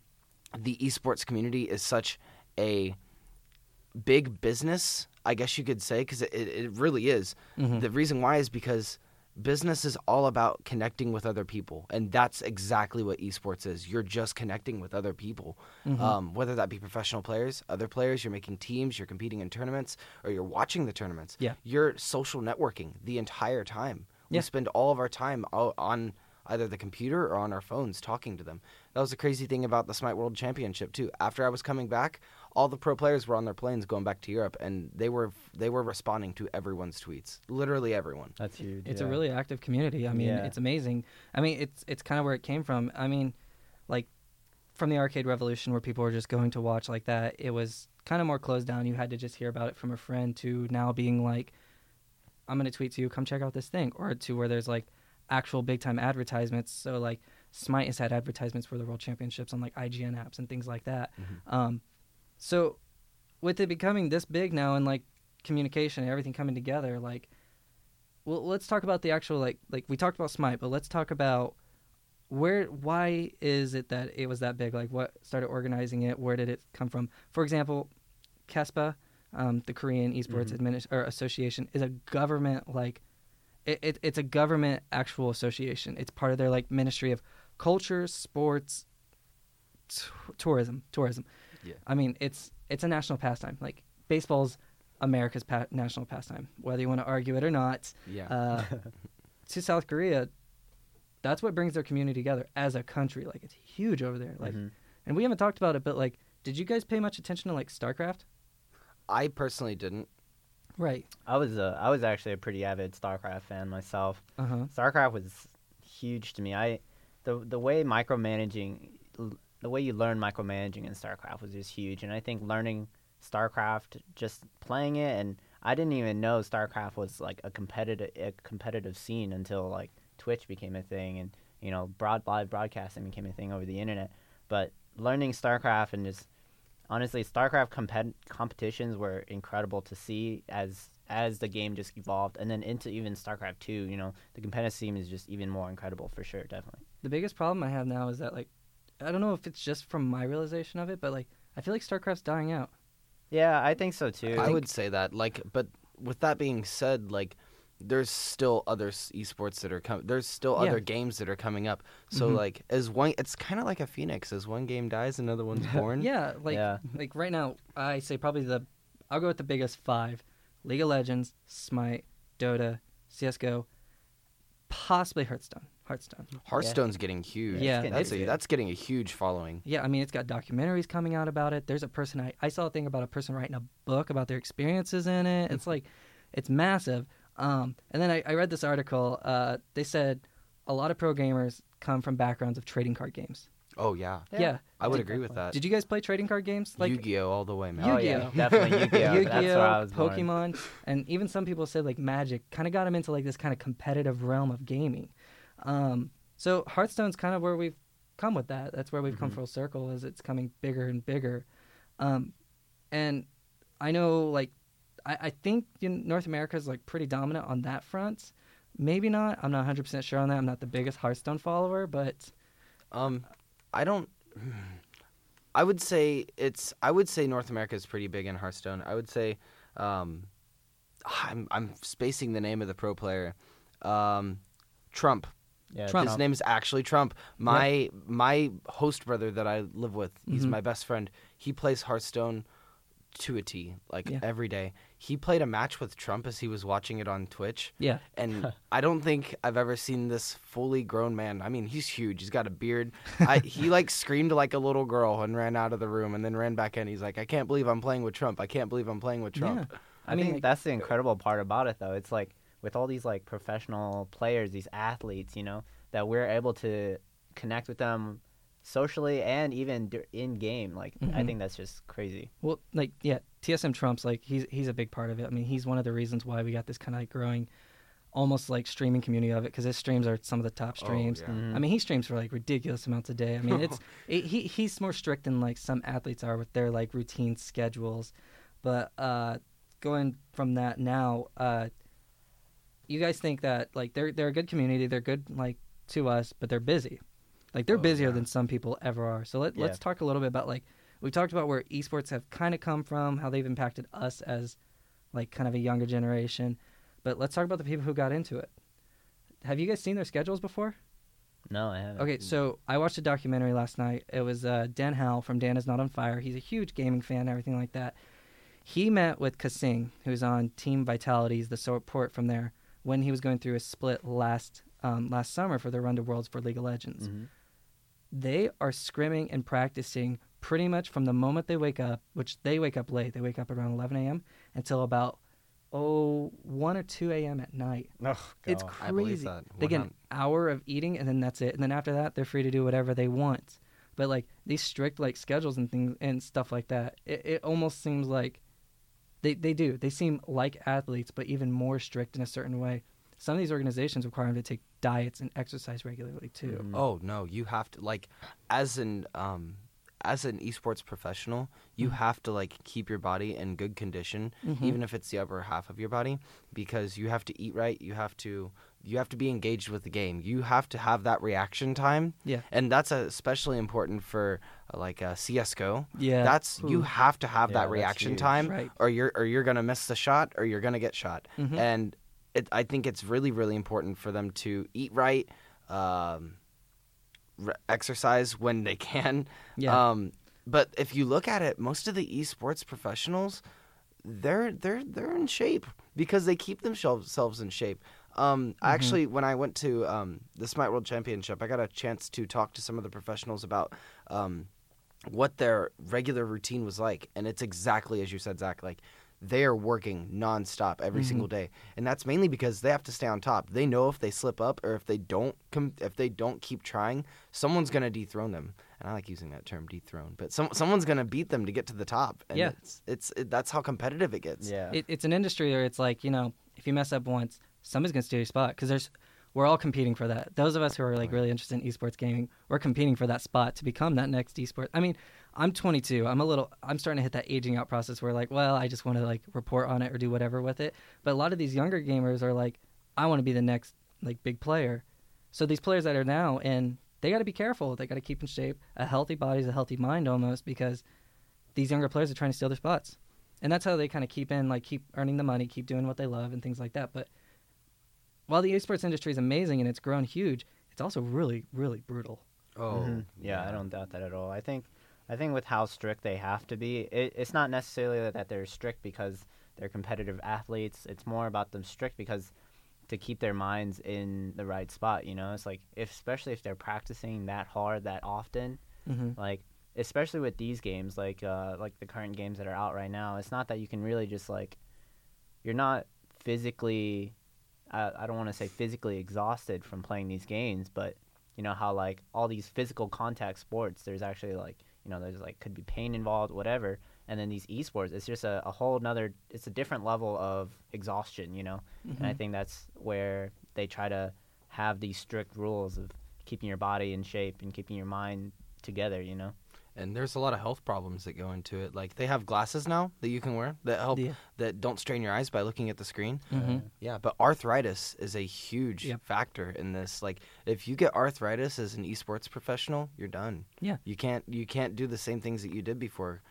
the esports community is such a big business, I guess you could say, because it, it really is. Mm-hmm. The reason why is because business is all about connecting with other people, and that's exactly what esports is. You're just connecting with other people, mm-hmm. um, whether that be professional players, other players. You're making teams, you're competing in tournaments, or you're watching the tournaments. Yeah. You're social networking the entire time. We yeah. spend all of our time on either the computer or on our phones talking to them. That was the crazy thing about the Smite World Championship, too. After I was coming back, all the pro players were on their planes going back to Europe, and they were they were responding to everyone's tweets. Literally everyone. That's huge. It's yeah. a really active community. I mean, yeah. it's amazing. I mean, it's it's kind of where it came from. I mean, like, from the arcade revolution where people were just going to watch like that, it was kind of more closed down. You had to just hear about it from a friend, to now being like, I'm going to tweet to you, come check out this thing. Or to where there's, like, actual big-time advertisements. So, like, Smite has had advertisements for the World Championships on, like, I G N apps and things like that. Mm-hmm. Um So with it becoming this big now, and like communication and everything coming together, like, well, let's talk about the actual, like, like we talked about Smite, but let's talk about where, why is it that it was that big? Like, what started organizing it? Where did it come from? For example, KESPA, um, the Korean Esports mm-hmm. Administ- or Association, is a government, like, it, it, it's a government actual association. It's part of their, like, Ministry of Culture, Sports, t- Tourism, Tourism. Yeah. I mean, it's it's a national pastime. Like, baseball's America's pa- national pastime, whether you want to argue it or not. Yeah. Uh, to South Korea, that's what brings their community together as a country. Like, it's huge over there. Like, mm-hmm. and we haven't talked about it, but, like, did you guys pay much attention to, like, StarCraft? I personally didn't. Right. I was a, I was actually a pretty avid StarCraft fan myself. Uh-huh. StarCraft was huge to me. I the the way micromanaging. The way you learn micromanaging in StarCraft was just huge, and I think learning StarCraft, just playing it, and I didn't even know StarCraft was like a competitive a competitive scene until like Twitch became a thing, and you know, broad live broadcasting became a thing over the internet. But learning StarCraft, and just honestly, StarCraft compet- competitions were incredible to see as as the game just evolved, and then into even StarCraft two. You know, the competitive scene is just even more incredible for sure, definitely. The biggest problem I have now is that, like, I don't know if it's just from my realization of it, but, like, I feel like StarCraft's dying out. Yeah, I think so, too. I, I would say that. Like, but with that being said, like, there's still other esports that are coming. There's still yeah. other games that are coming up. So, mm-hmm. like, as one, it's kind of like a phoenix. As one game dies, another one's born. yeah, like, yeah. like right now, I say probably the, I'll go with the biggest five. League of Legends, Smite, Dota, C S G O, possibly Hearthstone. Hearthstone. Hearthstone's yeah. getting huge. Yeah, that's a, that's getting a huge following. Yeah, I mean, it's got documentaries coming out about it. There's a person I, I saw a thing about a person writing a book about their experiences in it. It's like, it's massive. Um, and then I, I read this article. Uh, they said a lot of pro gamers come from backgrounds of trading card games. Oh yeah, yeah. yeah. I would did, agree with that. Did you guys play trading card games? Like Yu-Gi-Oh all the way, man. Yu-Gi-Oh, oh, yeah. definitely Yu-Gi-Oh. Yu-Gi-Oh, that's where I was Pokemon, born. And even some people said like Magic kind of got them into like this kind of competitive realm of gaming. Um, so Hearthstone's kind of where we've come with that. That's where we've mm-hmm. come full circle, as it's coming bigger and bigger. Um, and I know, like, I, I think you know, North America is like pretty dominant on that front. Maybe not. I'm not one hundred percent sure on that. I'm not the biggest Hearthstone follower, but um, I don't. I would say it's. I would say North America is pretty big in Hearthstone. I would say um, I'm I'm spacing the name of the pro player, um, Trump. Yeah, Trump. His name is actually Trump. My yeah. my host brother that I live with, he's mm-hmm. my best friend. He plays Hearthstone to a T, like yeah. every day. He played a match with Trump as he was watching it on Twitch. Yeah, and I don't think I've ever seen this fully grown man. I mean, he's huge. He's got a beard. I, he like screamed like a little girl and ran out of the room and then ran back in. He's like, I can't believe I'm playing with Trump. I can't believe I'm playing with Trump. Yeah. I, I mean, think like, that's the incredible part about it, though. It's like, with all these like professional players, these athletes, you know, that we're able to connect with them socially and even in game. Like, mm-hmm. I think that's just crazy. Well, like, yeah, T S M Trump's like, he's he's a big part of it. I mean, he's one of the reasons why we got this kind of like growing, almost like streaming community of it, because his streams are some of the top streams. Oh, yeah. mm-hmm. I mean, he streams for like ridiculous amounts a day. I mean, it's it, he he's more strict than like some athletes are with their like routine schedules. But uh, going from that now. Uh, You guys think that like they're they're a good community, they're good like to us, but they're busy. Like they're oh, busier yeah. than some people ever are. So let, yeah. let's talk a little bit about like we talked about where esports have kind of come from, how they've impacted us as like kind of a younger generation. But let's talk about the people who got into it. have you guys seen their schedules before? No, I haven't. Okay, so I watched a documentary last night. It was uh, Dan Howell from Dan Is Not on Fire. He's a huge gaming fan and everything like that. He met with Kasing, who's on Team Vitality's the support from there, when he was going through a split last um, last summer for their Run to Worlds for League of Legends. Mm-hmm. They are scrimming and practicing pretty much from the moment they wake up, which they wake up late. They wake up around eleven a.m. until about oh one or two a.m. at night. Oh, it's crazy. I believe that. They get an hour of eating, and then that's it. And then after that, they're free to do whatever they want. But like these strict like schedules and things and stuff like that, it, it almost seems like they they do. They seem like athletes, but even more strict in a certain way. Some of these organizations require them to take diets and exercise regularly too. Mm. Oh no, you have to like, as an um. as an esports professional, you mm-hmm. have to like keep your body in good condition, mm-hmm. even if it's the upper half of your body, because you have to eat right. You have to you have to be engaged with the game. You have to have that reaction time. Yeah, and that's especially important for uh, like uh, C S G O. Yeah, that's Ooh. you have to have yeah, that reaction time, right. or you're or you're gonna miss the shot, or you're gonna get shot. Mm-hmm. And it, I think it's really really important for them to eat right. Um, exercise when they can. Yeah. Um, but if you look at it, most of the esports professionals, they're they're they're in shape because they keep themselves in shape. Um, mm-hmm. I actually, when I went to um, the Smite World Championship, I got a chance to talk to some of the professionals about um, what their regular routine was like. And it's exactly as you said, Zach, like they are working nonstop every mm-hmm. single day, and that's mainly because they have to stay on top. They know if they slip up or if they don't, com- if they don't keep trying, someone's gonna dethrone them. And I like using that term, dethrone, but some someone's gonna beat them to get to the top. And yeah, it's, it's it, that's how competitive it gets. Yeah, it, it's an industry where it's like, you know, if you mess up once, somebody's gonna steal your spot because there's we're all competing for that. Those of us who are like really interested in esports gaming, we're competing for that spot to become that next esports. I mean, I'm twenty-two. I'm a little, I'm starting to hit that aging out process where like, well, I just want to like report on it or do whatever with it. But a lot of these younger gamers are like, I want to be the next like big player. So these players that are now, and they got to be careful. They got to keep in shape. A healthy body is a healthy mind almost, because these younger players are trying to steal their spots. And that's how they kind of keep in, like keep earning the money, keep doing what they love and things like that. But while the esports industry is amazing and it's grown huge, it's also really, really brutal. Oh, mm-hmm. yeah, I don't doubt that at all. I think I think with how strict they have to be, it, it's not necessarily that they're strict because they're competitive athletes. It's more about them strict because to keep their minds in the right spot, you know? It's like, if, especially if they're practicing that hard that often, mm-hmm. like, especially with these games, like uh, like the current games that are out right now, it's not that you can really just, like, you're not physically... I don't want to say physically exhausted from playing these games, but you know how like all these physical contact sports, there's actually like, you know, there's like could be pain involved, whatever. And then these esports, it's just a, a whole nother, it's a different level of exhaustion, you know? Mm-hmm. And I think that's where they try to have these strict rules of keeping your body in shape and keeping your mind together, you know? And there's a lot of health problems that go into it. Like, they have glasses now that you can wear that help, yeah. that don't strain your eyes by looking at the screen. Mm-hmm. Yeah, but arthritis is a huge yep. factor in this. Like, if you get arthritis as an esports professional, you're done. Yeah. You can't you can't do the same things that you did before.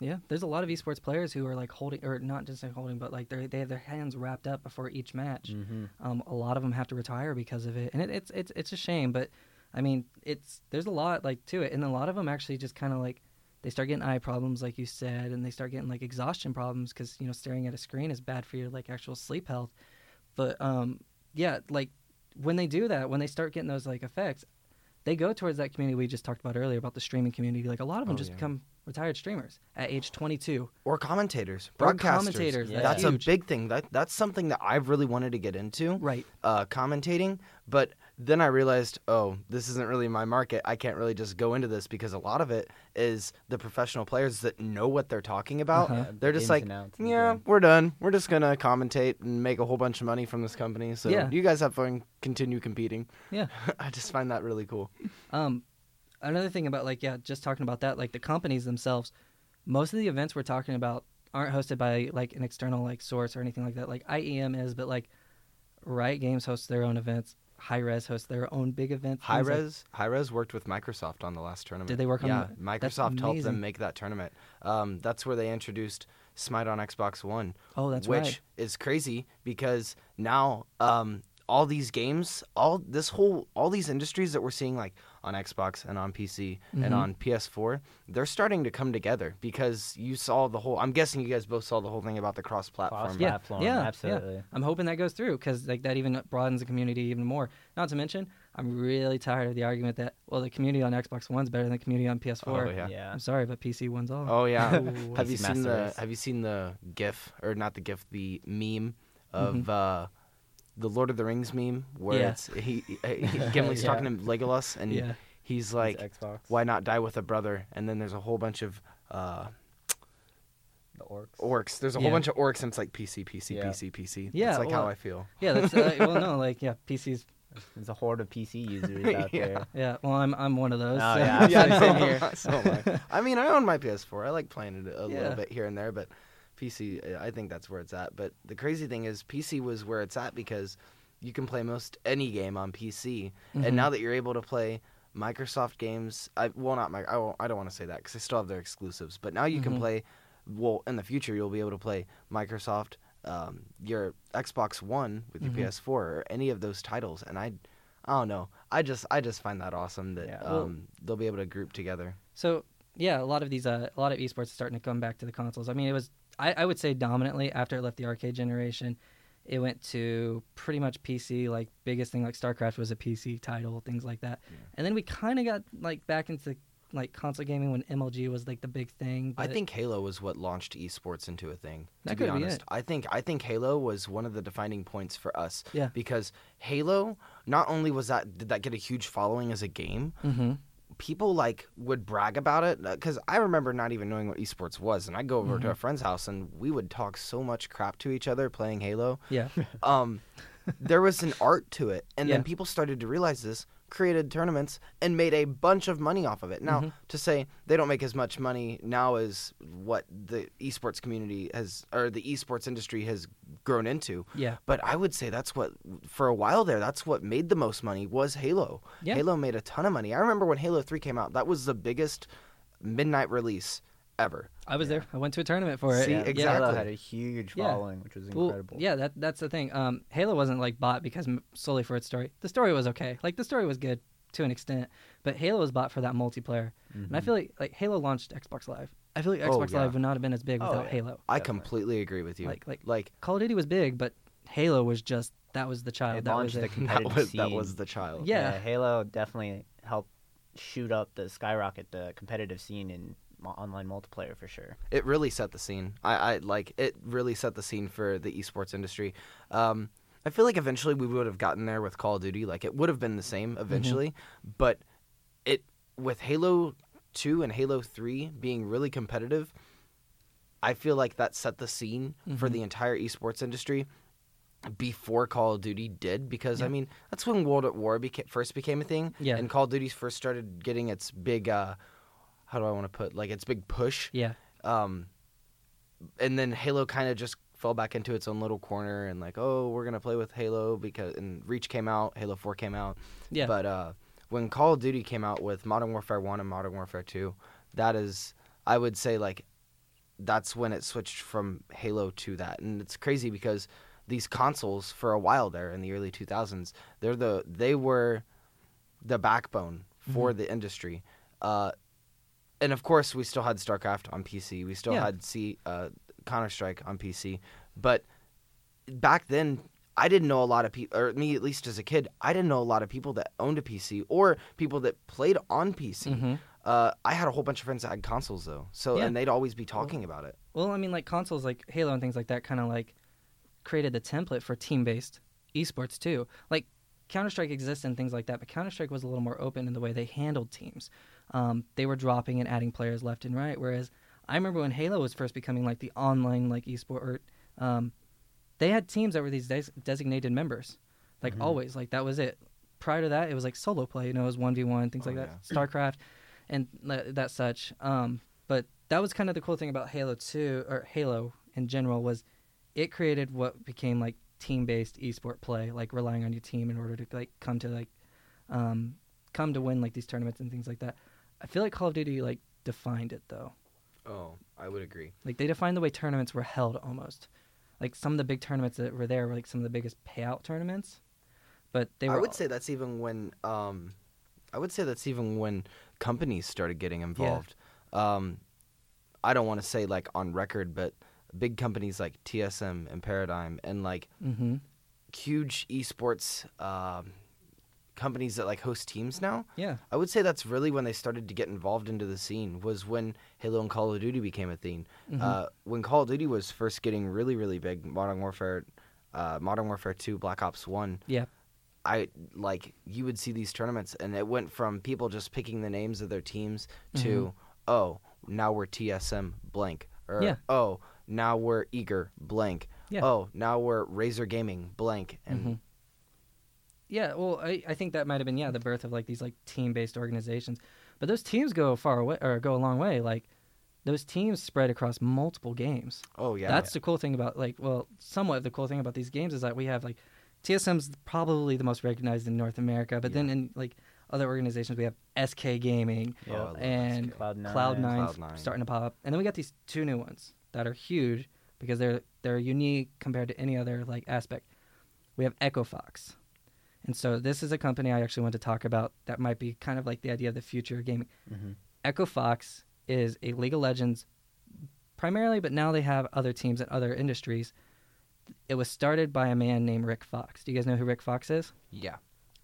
Yeah, there's a lot of esports players who are, like, holding, or not just like holding, but, like, they they have their hands wrapped up before each match. Mm-hmm. Um, a lot of them have to retire because of it. And it, it's, it's it's a shame, but... I mean, it's there's a lot like to it, and a lot of them actually just kind of like they start getting eye problems, like you said, and they start getting like exhaustion problems because you know staring at a screen is bad for your like actual sleep health. But um, yeah, like when they do that, when they start getting those like effects, they go towards that community we just talked about earlier about the streaming community. Like a lot of them oh, just yeah. become retired streamers at age twenty-two, or commentators, broadcasters. Or commentators. Yeah. That's, that's a big thing. That that's something that I've really wanted to get into. Right, uh, commentating, but. Then I realized, oh, this isn't really my market. I can't really just go into this because a lot of it is the professional players that know what they're talking about. Uh-huh. They're just like, yeah, we're done. We're just going to commentate and make a whole bunch of money from this company. So yeah. you guys have fun. Continue competing. Yeah. I just find that really cool. Um, another thing about, like, yeah, just talking about that, like the companies themselves, most of the events we're talking about aren't hosted by, like, an external, like, source or anything like that. Like, I E M is, but, like, Riot Games hosts their own events. Hi-Rez hosts their own big event. Hi-Rez, like... Hi-Rez worked with Microsoft on the last tournament. Did they work on yeah, that? Yeah, Microsoft helped them make that tournament. Um, that's where they introduced Smite on Xbox One. Oh, that's which right. Which is crazy because now um, all these games, all this whole, all these industries that we're seeing like on Xbox and on P C mm-hmm. and on P S four, they're starting to come together because you saw the whole, I'm guessing you guys both saw the whole thing about the cross-platform. Cross-platform, yeah, yeah, absolutely. Yeah. I'm hoping that goes through because like that even broadens the community even more. Not to mention, I'm really tired of the argument that, well, the community on Xbox One's better than the community on P S four. Oh, yeah. yeah. I'm sorry, but P C One's all. Oh, yeah. Ooh, have you seen the race. Have you seen the GIF, or not the GIF, the meme of... Mm-hmm. Uh, the Lord of the Rings meme where yeah. it's he, he Gimli's yeah. talking to Legolas and yeah. he's like, "Why not die with a brother?" And then there's a whole bunch of uh, the orcs. Orcs. There's a yeah. whole bunch of orcs, and it's like P C, P C, yeah. P C, P C. Yeah, that's like well, how I feel. Yeah. That's, uh, well, no, like yeah, P C's. There's a horde of P C users out yeah. there. Yeah. Well, I'm I'm one of those. Oh so. yeah. yeah no, no, here. So I mean, I own my P S four. I like playing it a yeah. little bit here and there, but. P C, I think that's where it's at. But the crazy thing is P C was where it's at because you can play most any game on P C. Mm-hmm. And now that you're able to play Microsoft games, I well, not my, I, won't, I don't want to say that because they still have their exclusives. But now you mm-hmm. can play, well, in the future, you'll be able to play Microsoft, um, your Xbox One with your mm-hmm. P S four or any of those titles. And I, I don't know. I just, I just find that awesome that yeah. um, well, they'll be able to group together. So, yeah, a lot of these, uh, a lot of esports is starting to come back to the consoles. I mean, it was... I, I would say dominantly after it left the arcade generation, it went to pretty much P C. Like biggest thing, like StarCraft was a P C title, things like that. Yeah. And then we kind of got like back into like console gaming when M L G was like the big thing. But I think Halo was what launched esports into a thing. To be honest, I think I think Halo was one of the defining points for us. Yeah. Because Halo, not only was that did that get a huge following as a game. Mm-hmm. People like would brag about it because I remember not even knowing what esports was, and I'd go over mm-hmm. to a friend's house and we would talk so much crap to each other playing Halo. Yeah, um, there was an art to it, and yeah. then people started to realize this, created tournaments, and made a bunch of money off of it. Now, mm-hmm. to say they don't make as much money now as what the esports community has or the esports industry has grown into. Yeah, but I would say that's what for a while there, that's what made the most money was Halo. Yeah. Halo made a ton of money. I remember when Halo three came out, that was the biggest midnight release ever. I was yeah. there. I went to a tournament for it. See, yeah. exactly. Yeah. Halo had a huge following, yeah. which was incredible. Well, yeah, that that's the thing. Um, Halo wasn't like bought because solely for its story. The story was okay. Like the story was good to an extent, but Halo was bought for that multiplayer. Mm-hmm. And I feel like like Halo launched Xbox Live. I feel like Xbox oh, yeah. Live would not have been as big oh, without yeah. Halo. I Definitely. completely agree with you. Like, like like Call of Duty was big, but Halo was just that was the child. It that launched was the competitive that was, scene. That was the child. Yeah. yeah, Halo definitely helped shoot up the skyrocket the competitive scene in. Online multiplayer for sure. It really set the scene. I, I like it really set the scene for the esports industry. Um, I feel like eventually we would have gotten there with Call of Duty. Like it would have been the same eventually, mm-hmm. but it with Halo two and Halo three being really competitive, I feel like that set the scene mm-hmm. for the entire esports industry before Call of Duty did. Because yeah. I mean that's when World at War beca- first became a thing, yeah. and Call of Duty first started getting its big. Uh, How do I want to put like its big push? Yeah. Um, and then Halo kind of just fell back into its own little corner and like, oh, we're gonna play with Halo because and Reach came out, Halo four came out. Yeah. But uh, when Call of Duty came out with Modern Warfare one and Modern Warfare two, that is, I would say like, that's when it switched from Halo to that, and it's crazy because these consoles for a while there in the early two thousands, they're the they were the backbone for mm-hmm. the industry. Uh. And, of course, we still had StarCraft on P C. We still yeah. had C, uh, Counter-Strike on P C. But back then, I didn't know a lot of people, or me at least as a kid, I didn't know a lot of people that owned a P C or people that played on P C. Mm-hmm. Uh, I had a whole bunch of friends that had consoles, though. So yeah. And they'd always be talking well, about it. Well, I mean, like, consoles like Halo and things like that kind of, like, created the template for team-based esports, too. Like, Counter-Strike exists and things like that, but Counter-Strike was a little more open in the way they handled teams. Um, they were dropping and adding players left and right, whereas I remember when Halo was first becoming like the online like esport, um, they had teams that were these des- designated members, like mm-hmm. always, like that was it. Prior to that, it was like solo play, you know, it was one v one, things oh, like that, yeah. StarCraft, and uh, that such. Um, but that was kind of the cool thing about Halo two or Halo in general was it created what became like team-based esport play, like relying on your team in order to like come to like um, come to win like these tournaments and things like that. I feel like Call of Duty, like, defined it, though. Oh, I would agree. Like, they defined the way tournaments were held, almost. Like, some of the big tournaments that were there were, like, some of the biggest payout tournaments. But they were. I would all... say that's even when. Um, I would say that's even when companies started getting involved. Yeah. Um, I don't want to say like on record, but big companies like T S M and Paradigm and like mm-hmm. huge esports uh, companies that like host teams now. Yeah, I would say that's really when they started to get involved into the scene. Was when Halo and Call of Duty became a thing. Mm-hmm. Uh, when Call of Duty was first getting really, really big, Modern Warfare, uh, Modern Warfare two, Black Ops one. Yeah. I like you would see these tournaments, and it went from people just picking the names of their teams to mm-hmm. oh now we're T S M blank or yeah. oh now we're Eager blank yeah. oh now we're Razor Gaming blank and mm-hmm. yeah well I, I think that might have been yeah the birth of like these like team based organizations, but those teams go far away or go a long way. Like those teams spread across multiple games. Oh yeah, that's yeah. the cool thing about like well somewhat the cool thing about these games is that we have like. T S M's probably the most recognized in North America, but yeah. then in like other organizations, we have S K Gaming yeah, and Cloud nine starting to pop up, and then we got these two new ones that are huge because they're they're unique compared to any other like aspect. We have Echo Fox, and so this is a company I actually want to talk about that might be kind of like the idea of the future of gaming. Mm-hmm. Echo Fox is a League of Legends primarily, but now they have other teams and other industries. It was started by a man named Rick Fox. Do you guys know who Rick Fox is? Yeah.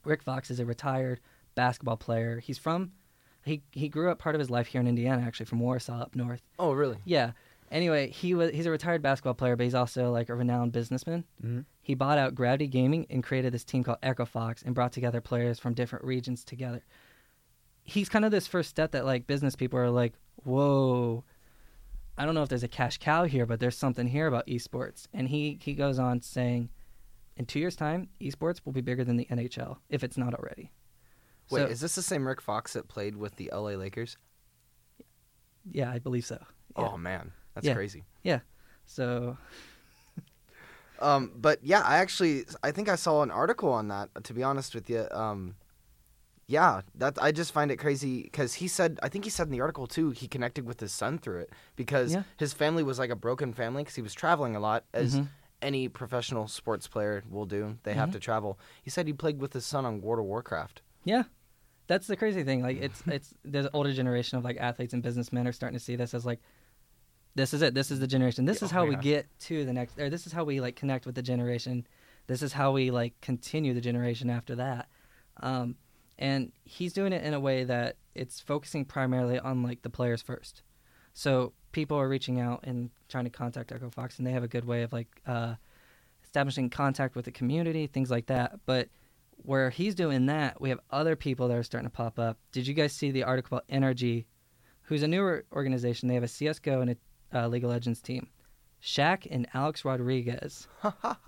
Rick Fox is a retired basketball player. He's from, he he grew up part of his life here in Indiana, actually, from Warsaw up north. Oh, really? Yeah. Anyway, he was he's a retired basketball player, but he's also like a renowned businessman. Mm-hmm. He bought out Gravity Gaming and created this team called Echo Fox and brought together players from different regions together. He's kind of this first step that like business people are like, whoa, I don't know if there's a cash cow here, but there's something here about esports. And he, he goes on saying, in two years' time, esports will be bigger than the N H L, if it's not already. Wait, so, is this the same Rick Fox that played with the L A Lakers? Yeah, I believe so. Yeah. Oh, man. That's yeah. crazy. Yeah. So... um, but, yeah, I actually... I think I saw an article on that, to be honest with you. Um, yeah, that I just find it crazy because he said, I think he said in the article too, he connected with his son through it because yeah. his family was like a broken family because he was traveling a lot, as mm-hmm. any professional sports player will do. They mm-hmm. have to travel. He said he played with his son on World of Warcraft. Yeah, that's the crazy thing. Like it's it's there's an older generation of like athletes and businessmen are starting to see this as like, this is it. This is the generation. This yeah, is how yeah. we get to the next. Or this is how we like connect with the generation. This is how we like continue the generation after that. Um, And he's doing it in a way that it's focusing primarily on, like, the players first. So people are reaching out and trying to contact Echo Fox, and they have a good way of, like, uh, establishing contact with the community, things like that. But where he's doing that, we have other people that are starting to pop up. Did you guys see the article about N R G, who's a newer organization? They have a C S G O and a uh, League of Legends team. Shaq and Alex Rodriguez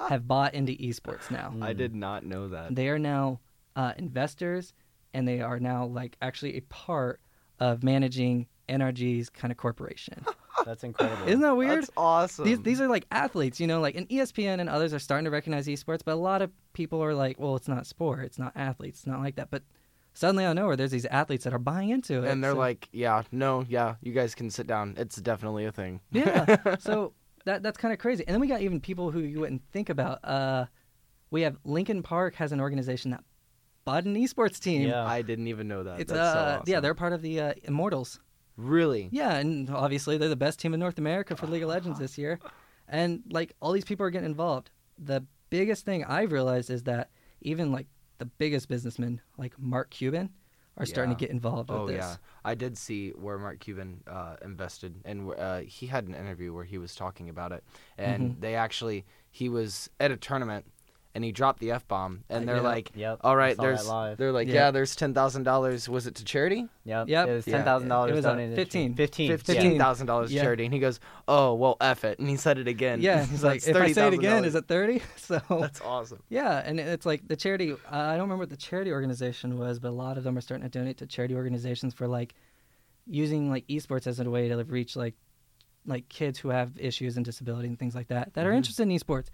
have bought into esports now. I did not know that. They are now... Uh, investors, and they are now like actually a part of managing N R G's kind of corporation. That's incredible. Isn't that weird? That's awesome. These these are like athletes, you know, like and E S P N and others are starting to recognize esports, but a lot of people are like, well, it's not sport, it's not athletes, it's not like that. But suddenly out of nowhere, there's these athletes that are buying into it, and they're so, like, yeah, no, yeah, you guys can sit down. It's definitely a thing. Yeah. So that that's kind of crazy. And then we got even people who you wouldn't think about. Uh, we have Lincoln Park has an organization that. Bought an esports team. Yeah, I didn't even know that. It's, That's uh, so awesome. Yeah, they're part of the uh, Immortals. Really? Yeah, and obviously they're the best team in North America for League of Legends this year. And, like, all these people are getting involved. The biggest thing I've realized is that even, like, the biggest businessmen, like Mark Cuban, are yeah. starting to get involved oh, with this. Oh, yeah. I did see where Mark Cuban uh, invested, and uh, he had an interview where he was talking about it. And mm-hmm. they actually, he was at a tournament. And he dropped the F-bomb, and they're yeah. like, yep. "All right, there's." They're like, "Yeah, yeah there's ten thousand dollars. Was it to charity?" Yep. Yep. It was ten thousand yeah. dollars. It was donated. Fifteen. Fifteen. Fifteen thousand yeah. dollars yeah. charity. And he goes, "Oh, well, F it." And he said it again. Yeah. He's like, like "If I say it again, is it thirty?" So that's awesome. Yeah, and it's like the charity. Uh, I don't remember what the charity organization was, but a lot of them are starting to donate to charity organizations for like using like esports as a way to like, reach like like kids who have issues and disability and things like that that mm-hmm. are interested in esports.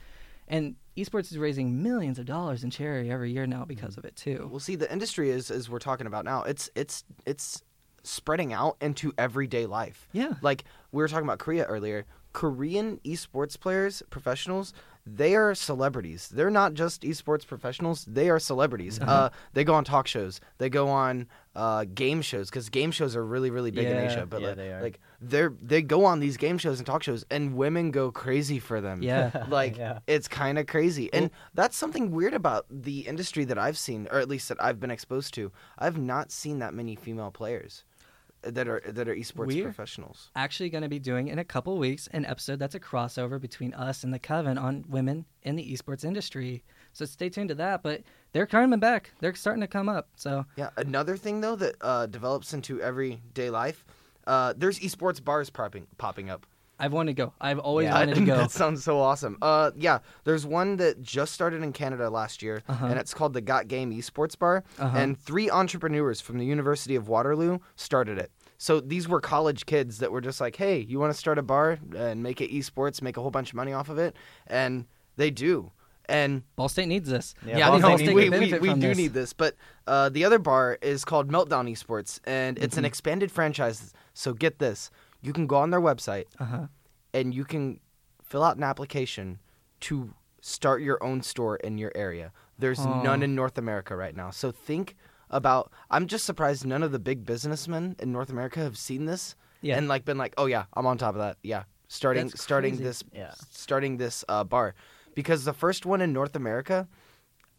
And esports is raising millions of dollars in charity every year now because of it too. Well, see, the industry is, as we're talking about now, it's it's it's spreading out into everyday life. Yeah. Like we were talking about Korea earlier. Korean esports players, professionals, they are celebrities. They're not just esports professionals. They are celebrities. Uh, they go on talk shows. They go on uh, game shows, because game shows are really, really big yeah, in Asia. But yeah, like, they are. Like, they're, they go on these game shows and talk shows, and women go crazy for them. Yeah. Like, yeah. It's kind of crazy. And that's something weird about the industry that I've seen, or at least that I've been exposed to. I've not seen that many female players that are that are esports We're professionals. Actually, going to be doing in a couple weeks an episode that's a crossover between us and the Coven on women in the esports industry. So stay tuned to that. But they're coming back. They're starting to come up. So yeah, another thing though that uh, develops into everyday life. Uh, there's esports bars popping popping up. I've wanted to go. I've always yeah, wanted to go. That sounds so awesome. Uh, yeah, there's one that just started in Canada last year, uh-huh. and it's called the Got Game Esports Bar, uh-huh. and three entrepreneurs from the University of Waterloo started it. So these were college kids that were just like, hey, you want to start a bar and make it esports, make a whole bunch of money off of it? And they do. And Ball State needs this. Yeah, yeah Ball State, Ball State we, we, we do this. need this. But uh, the other bar is called Meltdown Esports, and it's mm-hmm. an expanded franchise. So get this. You can go on their website, uh-huh. and you can fill out an application to start your own store in your area. There's oh. none in North America right now. So think about – I'm just surprised none of the big businessmen in North America have seen this yeah. and like been like, oh, yeah, I'm on top of that. Yeah, starting starting this, yeah. starting this uh, bar. Because the first one in North America,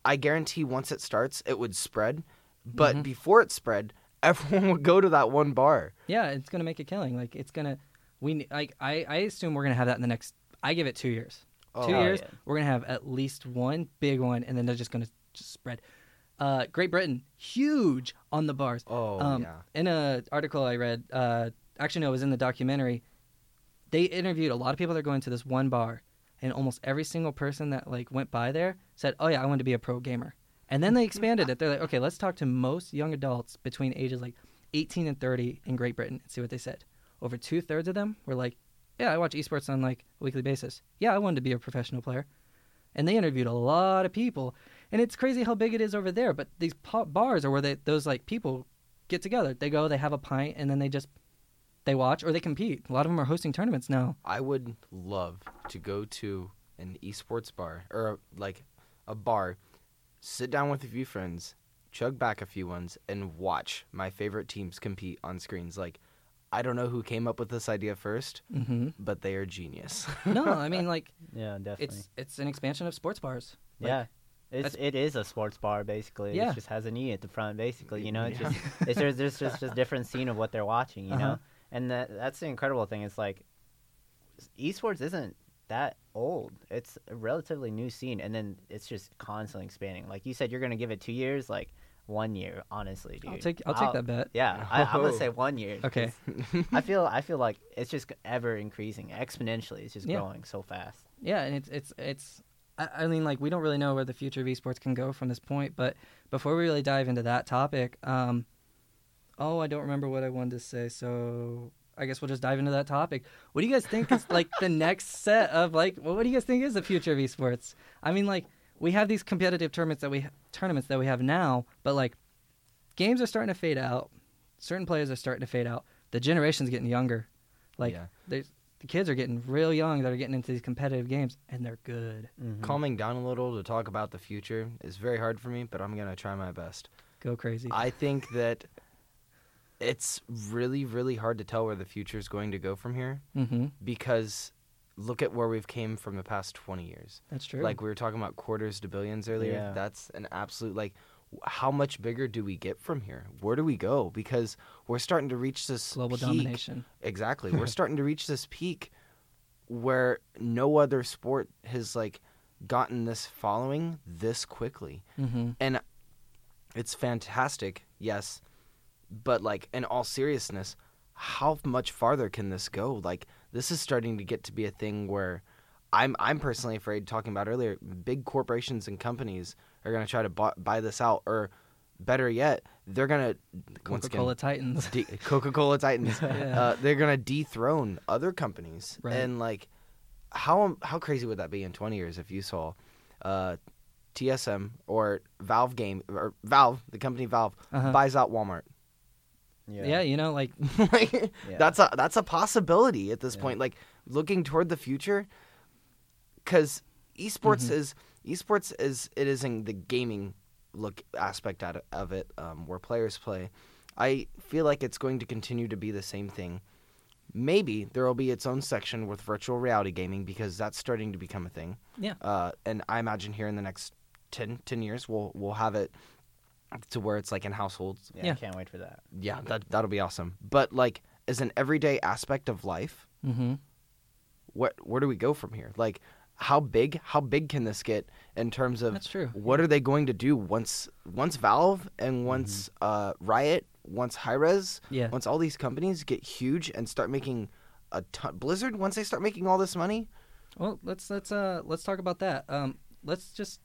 I guarantee once it starts, it would spread. But mm-hmm. before it spread – everyone would go to that one bar. Yeah, it's gonna make a killing. Like it's gonna, we like I, I assume we're gonna have that in the next. I give it two years. Oh, two years. Yeah. We're gonna have at least one big one, and then they're just gonna just spread. Uh, Great Britain, huge on the bars. Oh um, yeah. In an article I read, uh, actually no, it was in the documentary. They interviewed a lot of people that are going to this one bar, and almost every single person that like went by there said, "Oh yeah, I wanted to be a pro gamer." And then they expanded it. They're like, okay, let's talk to most young adults between ages like eighteen and thirty in Great Britain and see what they said. Over two-thirds of them were like, yeah, I watch esports on like a weekly basis. Yeah, I wanted to be a professional player. And they interviewed a lot of people. And it's crazy how big it is over there. But these pop bars are where they, those like people get together. They go, they have a pint, and then they just, they watch or they compete. A lot of them are hosting tournaments now. I would love to go to an esports bar or like a bar, sit down with a few friends, chug back a few ones, and watch my favorite teams compete on screens. Like, I don't know who came up with this idea first, mm-hmm. but they are genius. No, I mean, like, yeah, definitely. It's it's an expansion of sports bars. Like, yeah, it's it is a sports bar basically. Yeah. It just has an E at the front, basically. You know, it's yeah. just it's there's there's just a different scene of what they're watching. You uh-huh. know, and that that's the incredible thing. It's like esports isn't that old. It's a relatively new scene, and then it's just constantly expanding. Like you said, you're gonna give it two years. Like one year, honestly, dude. I'll take, I'll I'll, take that bet. Yeah, I, I'm gonna say one year. Okay. I feel I feel like it's just ever increasing exponentially. It's just yeah. growing so fast. Yeah, and it's it's it's I, I mean, like, we don't really know where the future of esports can go from this point. But before we really dive into that topic, um oh I don't remember what I wanted to say, so I guess we'll just dive into that topic. What do you guys think is, like, the next set of, like, well, what do you guys think is the future of esports? I mean, like, we have these competitive tournaments that we tournaments that we have now, but, like, games are starting to fade out. Certain players are starting to fade out. The generation's getting younger. Like, yeah. there's, the kids are getting real young that are getting into these competitive games, and they're good. Mm-hmm. Calming down a little to talk about the future is very hard for me, but I'm going to try my best. Go crazy. I think that... it's really, really hard to tell where the future is going to go from here, mm-hmm. because look at where we've came from the past twenty years. That's true. Like, we were talking about quarters to billions earlier. Yeah. That's an absolute, like, how much bigger do we get from here? Where do we go? Because we're starting to reach this global peak. Domination. Exactly. We're starting to reach this peak where no other sport has, like, gotten this following this quickly. Mm-hmm. And it's fantastic, yes. But, like, in all seriousness, how much farther can this go? Like, this is starting to get to be a thing where I'm I'm personally afraid, talking about earlier, big corporations and companies are going to try to buy, buy this out. Or better yet, they're going to... Coca-Cola Titans. De- Coca-Cola Titans. yeah. uh, they're going to dethrone other companies. Right. And, like, how how crazy would that be in twenty years if you saw... Uh, T S M or Valve game... or Valve, the company Valve, uh-huh. buys out Walmart. Yeah, yeah you know, like, like yeah. that's a that's a possibility at this yeah. point. Like, looking toward the future, because esports mm-hmm. is esports is it is in the gaming look aspect out of it, um, where players play. I feel like it's going to continue to be the same thing. Maybe there will be its own section with virtual reality gaming, because that's starting to become a thing. Yeah. Uh, and I imagine here in the next ten, ten years, we'll we'll have it to where it's like in households. Yeah, yeah. I can't wait for that. Yeah, that, that'll be awesome. But like as an everyday aspect of life, mm-hmm. what where do we go from here? Like how big how big can this get in terms of that's true. What are they going to do once once Valve and once mm-hmm. uh, Riot? Once Hi-Rez, yeah. once all these companies get huge and start making a ton, Blizzard, once they start making all this money. Well, let's let's uh let's talk about that. Um, let's just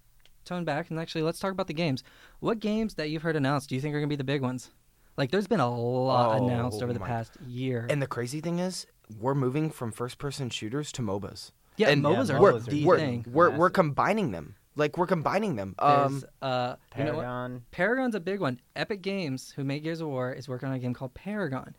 tone back and actually let's talk about the games. What games that you've heard announced do you think are gonna be the big ones? Like, there's been a lot oh, announced over the past year. And the crazy thing is, we're moving from first-person shooters to MOBAs. Yeah, and MOBAs yeah, are we're, the we're, thing. We're we're combining them. Like, we're combining them. Um, uh, Paragon. You know, Paragon's a big one. Epic Games, who made Gears of War, is working on a game called Paragon.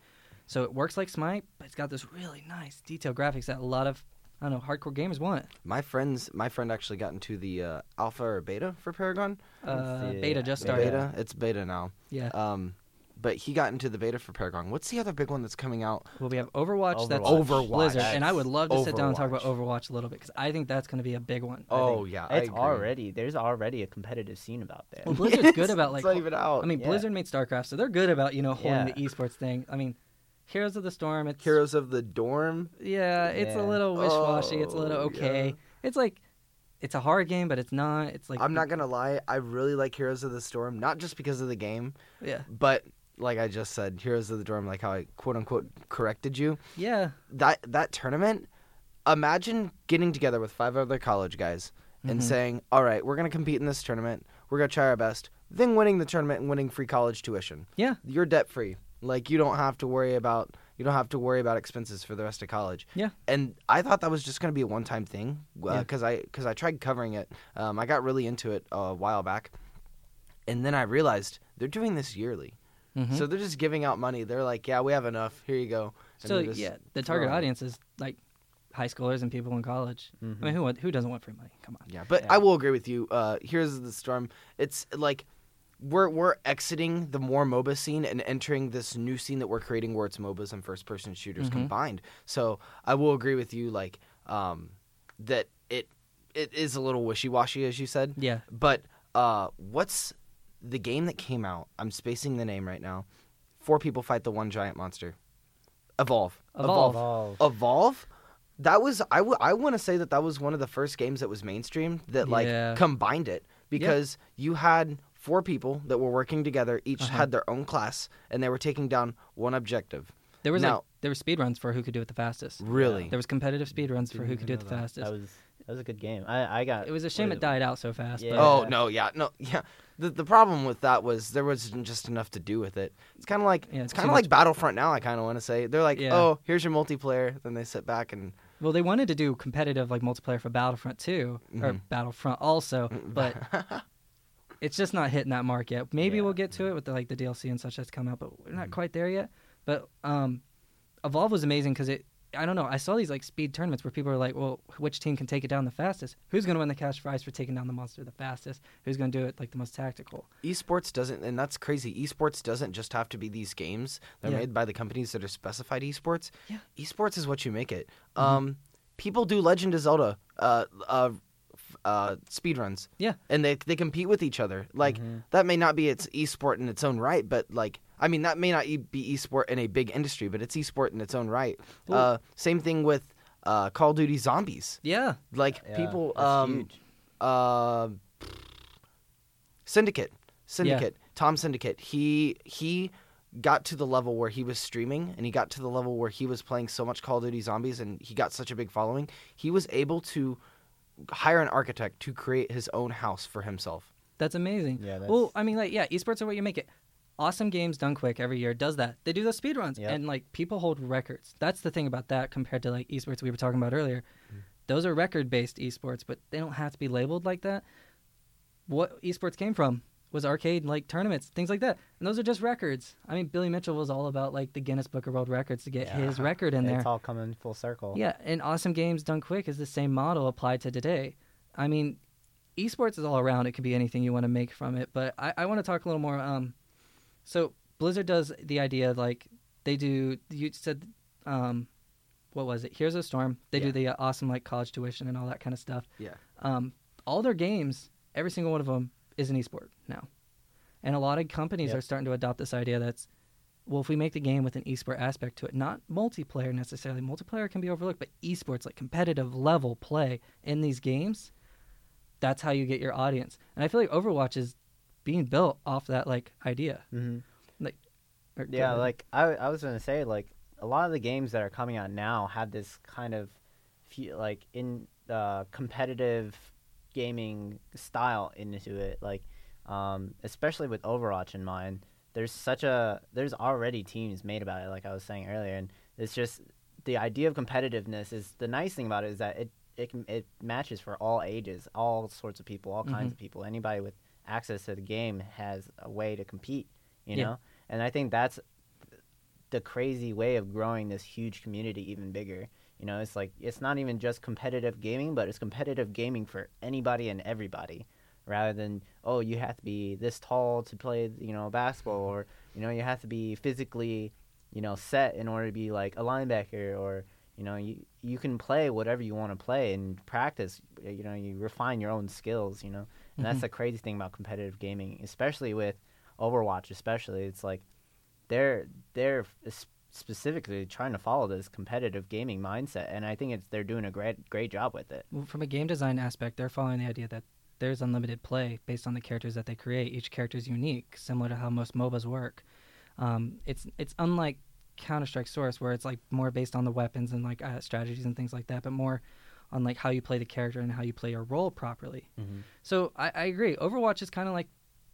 So it works like Smite, but it's got this really nice detailed graphics that a lot of, I don't know, hardcore gamers want. My friends, my friend actually got into the uh, alpha or beta for Paragon. Uh, yeah. Beta just started. Beta, it's beta now. Yeah. Um, but he got into the beta for Paragon. What's the other big one that's coming out? Well, we have Overwatch. Overwatch. That's Overwatch. Blizzard. And I would love to Overwatch. sit down and talk about Overwatch a little bit, because I think that's going to be a big one. Oh, yeah. It's I agree. already, there's already a competitive scene about that. Well, Blizzard's it's, good about, like, it's not even out. I mean, yeah. Blizzard made StarCraft, so they're good about, you know, holding yeah. the esports thing. I mean, Heroes of the Storm. It's, Heroes of the Dorm? Yeah, it's yeah. a little wish-washy. Oh, it's a little okay. Yeah. It's like, it's a hard game, but it's not. It's like. I'm not going to lie. I really like Heroes of the Storm, not just because of the game, yeah, but. Like I just said, Heroes of the Dorm, like how I quote-unquote corrected you. Yeah. That that tournament, imagine getting together with five other college guys mm-hmm. and saying, all right, we're going to compete in this tournament. We're going to try our best. Then winning the tournament and winning free college tuition. Yeah. You're debt-free. Like, you don't have to worry about you don't have to worry about expenses for the rest of college. Yeah. And I thought that was just going to be a one-time thing because uh, yeah. I, 'cause I tried covering it. Um, I got really into it uh, a while back. And then I realized they're doing this yearly. Mm-hmm. So they're just giving out money. They're like, yeah, we have enough. Here you go. And so, yeah, the target throwing. audience is, like, high schoolers and people in college. Mm-hmm. I mean, who who doesn't want free money? Come on. Yeah, but yeah. I will agree with you. Uh, Here's the Storm. It's, like, we're we're exiting the more MOBA scene and entering this new scene that we're creating where it's MOBAs and first-person shooters mm-hmm. combined. So I will agree with you, like, um, that it it is a little wishy-washy, as you said. Yeah. But uh, what's... The game that came out, I'm spacing the name right now, four people fight the one giant monster. Evolve. Evolve. Evolve? Evolve? That was, I, w- I want to say that that was one of the first games that was mainstream that, like, yeah. combined it. Because yeah. you had four people that were working together, each uh-huh. had their own class, and they were taking down one objective. There was now, like, there were speedruns for who could do it the fastest. Really? Yeah. There was competitive speedruns for who could do it the that. fastest. That was... That was a good game. I, I got. It was a shame really, it died out so fast. Yeah. But. Oh no, yeah, no, yeah. The the problem with that was there wasn't just enough to do with it. It's kind of like yeah, it's kind of like much. Battlefront now. I kind of want to say they're like, yeah. oh, here's your multiplayer. Then they sit back and. Well, they wanted to do competitive like multiplayer for Battlefront two mm-hmm. or Battlefront also, but it's just not hitting that mark yet. Maybe yeah. we'll get to it with the, like the D L C and such that's come out, but we're not mm-hmm. quite there yet. But um, Evolve was amazing because it. I don't know. I saw these like speed tournaments where people are like, well, which team can take it down the fastest? Who's going to win the cash prize for taking down the monster the fastest? Who's going to do it like the most tactical? Esports doesn't, and that's crazy. Esports doesn't just have to be these games that yeah. are made by the companies that are specified esports. Yeah. Esports is what you make it. Mm-hmm. Um, people do Legend of Zelda uh, uh, uh, speedruns. Yeah. And they they compete with each other. Like, mm-hmm. that may not be its esport in its own right, but like, I mean, that may not be esport in a big industry, but it's esport in its own right. Uh, same thing with uh, Call of Duty Zombies. Yeah. Like, yeah, people... Um, huge. Uh, Syndicate. Syndicate. Yeah. Tom Syndicate. He he got to the level where he was streaming, and he got to the level where he was playing so much Call of Duty Zombies, and he got such a big following. He was able to hire an architect to create his own house for himself. That's amazing. Yeah, that's... Well, I mean, like, yeah, esports are what you make it. Awesome Games Done Quick every year does that. They do those speedruns, yep. and like people hold records. That's the thing about that compared to like esports we were talking about earlier. Mm-hmm. Those are record-based esports, but they don't have to be labeled like that. What esports came from was arcade, like, tournaments, things like that. And those are just records. I mean, Billy Mitchell was all about, like, the Guinness Book of World Records to get yeah. his record in it's there. It's all coming full circle. Yeah, and Awesome Games Done Quick is the same model applied to today. I mean, esports is all around. It could be anything you want to make from it. But I, I want to talk a little more. Um, so Blizzard does the idea, like, they do, you said, um, what was it? Heroes of the Storm. They yeah. do the uh, awesome, like, college tuition and all that kind of stuff. Yeah. Um, all their games, every single one of them, is an esport now. And a lot of companies yep. are starting to adopt this idea that's, well, if we make the game with an esport aspect to it, not multiplayer necessarily. Multiplayer can be overlooked, but esports, like competitive level play in these games, that's how you get your audience. And I feel like Overwatch is being built off that, like, idea. Mm-hmm. Like, or, yeah, like I, I was going to say, like, a lot of the games that are coming out now have this kind of, like, in uh, competitive gaming style into it, like, um, especially with Overwatch in mind. There's such a there's already teams made about it, like I was saying earlier, and it's just the idea of competitiveness is the nice thing about it is that it it it matches for all ages, all sorts of people, all mm-hmm. kinds of people. Anybody with access to the game has a way to compete, you yeah. know. And I think that's the crazy way of growing this huge community even bigger. You know, it's like, it's not even just competitive gaming, but it's competitive gaming for anybody and everybody, rather than, oh, you have to be this tall to play, you know, basketball, or, you know, you have to be physically, you know, set in order to be like a linebacker, or, you know, you, you can play whatever you want to play and practice, you know, you refine your own skills, you know, and mm-hmm. that's the crazy thing about competitive gaming, especially with Overwatch, especially. It's like they're, they're, specifically trying to follow this competitive gaming mindset, and I think it's they're doing a great great job with it. Well, from a game design aspect, they're following the idea that there's unlimited play based on the characters that they create. Each character is unique, similar to how most MOBAs work. Um, it's it's unlike Counter-Strike Source, where it's like more based on the weapons and like uh, strategies and things like that, but more on like how you play the character and how you play your role properly. Mm-hmm. So I, I agree. Overwatch is kind of like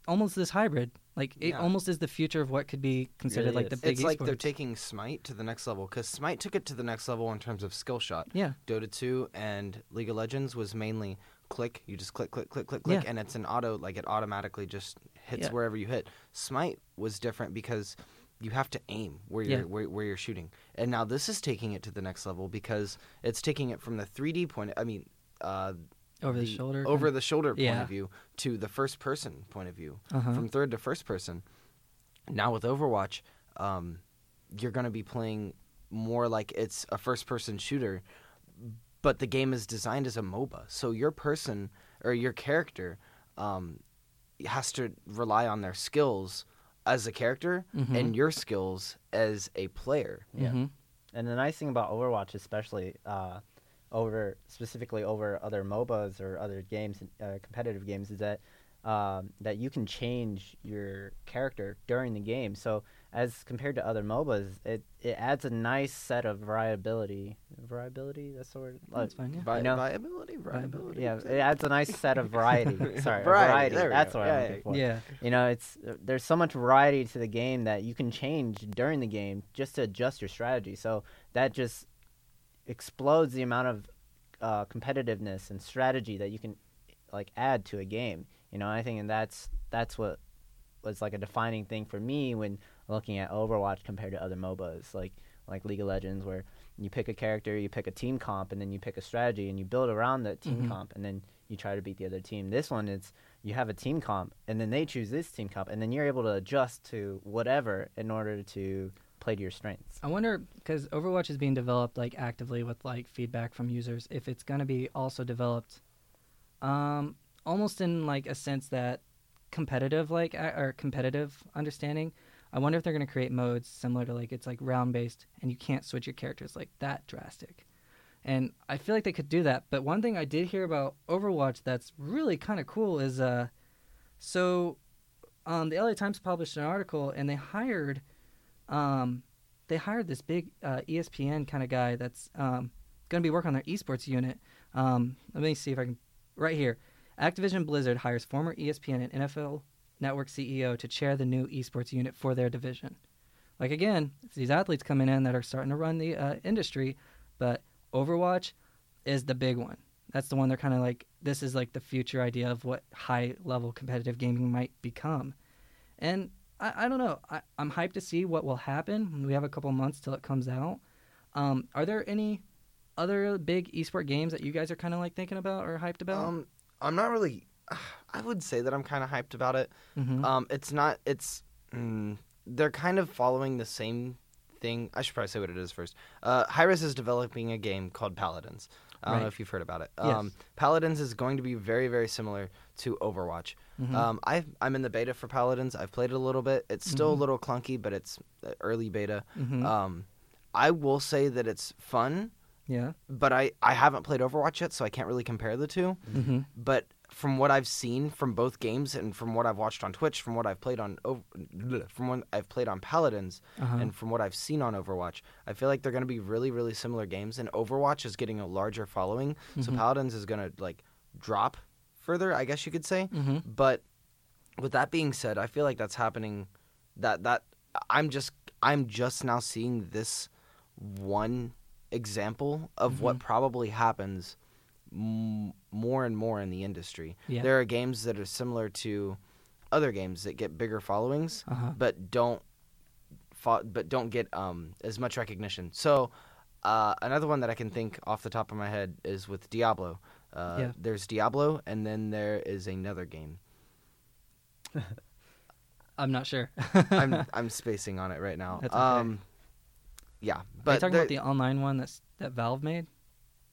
almost this hybrid. Like, it yeah. almost is the future of what could be considered, really like, is. the big It's esports. Like they're taking Smite to the next level, because Smite took it to the next level in terms of skill shot. Yeah. Dota two and League of Legends was mainly click. You just click, click, click, click, click, yeah. and it's an auto. Like, it automatically just hits yeah. wherever you hit. Smite was different because you have to aim where you're, yeah. where, where you're shooting. And now this is taking it to the next level, because it's taking it from the three D point – I mean uh, – Over the, the shoulder? Over the shoulder point yeah. of view to the first person point of view. Uh-huh. From third to first person. Now with Overwatch, um, you're going to be playing more like it's a first person shooter, but the game is designed as a MOBA. So your person or your character um, has to rely on their skills as a character mm-hmm. and your skills as a player. Yeah. Mm-hmm. And the nice thing about Overwatch, especially. Uh, over specifically over other MOBAs or other games, uh, competitive games, is that um, that you can change your character during the game. So as compared to other MOBAs, it, it adds a nice set of variability. Variability, that's the word. That's fine. Yeah. Vi- you know, viability, variability. Yeah, it adds a nice set of variety. Sorry, variety. variety. That's what yeah, I'm looking for. Yeah. You know, it's there's so much variety to the game that you can change during the game just to adjust your strategy. So that just explodes the amount of uh, competitiveness and strategy that you can like add to a game, you know. I think, and that's that's what was like a defining thing for me when looking at Overwatch compared to other MOBAs, like like League of Legends, where you pick a character, you pick a team comp, and then you pick a strategy, and you build around that team mm-hmm. comp, and then you try to beat the other team. This one, it's you have a team comp, and then they choose this team comp, and then you're able to adjust to whatever in order to play to your strengths. I wonder, because Overwatch is being developed like actively with like feedback from users, if it's going to be also developed um, almost in like a sense that competitive like uh, or competitive understanding. I wonder if they're going to create modes similar to like it's like round based and you can't switch your characters like that drastic. And I feel like they could do that. But one thing I did hear about Overwatch that's really kind of cool is uh, so um, the L A Times published an article, and they hired. Um, they hired this big uh, E S P N kind of guy that's um, going to be working on their esports unit. Um, let me see if I can. Right here. Activision Blizzard hires former E S P N and N F L Network C E O to chair the new esports unit for their division. Like, again, it's these athletes coming in that are starting to run the uh, industry, but Overwatch is the big one. that's the one they're kind of like, this is like the future idea of what high-level competitive gaming might become. And I, I don't know. I, I'm hyped to see what will happen. We have a couple months till it comes out. Um, are there any other big eSport games that you guys are kind of like thinking about or hyped about? Um, I'm not really... I would say that I'm kind of hyped about it. Mm-hmm. Um, it's not... It's... Mm, they're kind of following the same thing. I should probably say what it is first. Uh, Hi-Res is developing a game called Paladins. I don't right. know if you've heard about it. Um, yes. Paladins is going to be very, very similar to Overwatch. Mm-hmm. Um, I, I'm in the beta for Paladins. I've played it a little bit. It's still mm-hmm. a little clunky, but it's early beta. Mm-hmm. Um, I will say that it's fun. Yeah. But I, I haven't played Overwatch yet, so I can't really compare the two. Mm-hmm. But from what I've seen from both games, and from what I've watched on Twitch, from what I've played on from what I've played on Paladins, uh-huh. and from what I've seen on Overwatch, I feel like they're going to be really, really similar games. And Overwatch is getting a larger following, mm-hmm. so Paladins is going to like drop further, I guess you could say. Mm-hmm. But with that being said, I feel like that's happening. That that I'm just I'm just now seeing this one example of mm-hmm. what probably happens more and more in the industry. Yeah. There are games that are similar to other games that get bigger followings, uh-huh. but don't fo- but don't get um, as much recognition. So uh, another one that I can think off the top of my head is with Diablo. Uh, yeah. There's Diablo, and then there is another game. I'm not sure. I'm I'm spacing on it right now. That's okay. Um, yeah, but are you talking there... about the online one that's that Valve made?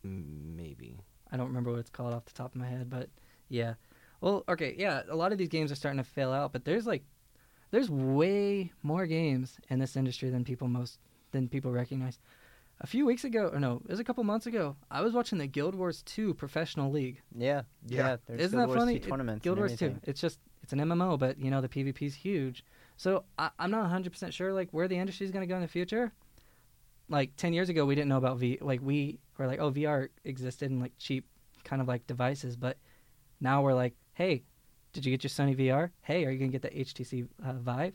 Maybe. I don't remember what it's called off the top of my head, but yeah. Well, okay, yeah, a lot of these games are starting to fail out, but there's like there's way more games in this industry than people most than people recognize. A few weeks ago, or no, it was a couple months ago, I was watching the Guild Wars two Professional League. Yeah. Yeah, yeah. Isn't that funny? Guild Wars two. It's just it's an M M O, but you know the PvP's huge. So I, I'm not one hundred percent sure like where the industry's going to go in the future. Like ten years ago, we didn't know about V. Like we were like, oh, V R existed in like cheap kind of like devices, but now we're like, hey, did you get your Sony V R? Hey, are you gonna get the H T C uh, Vive?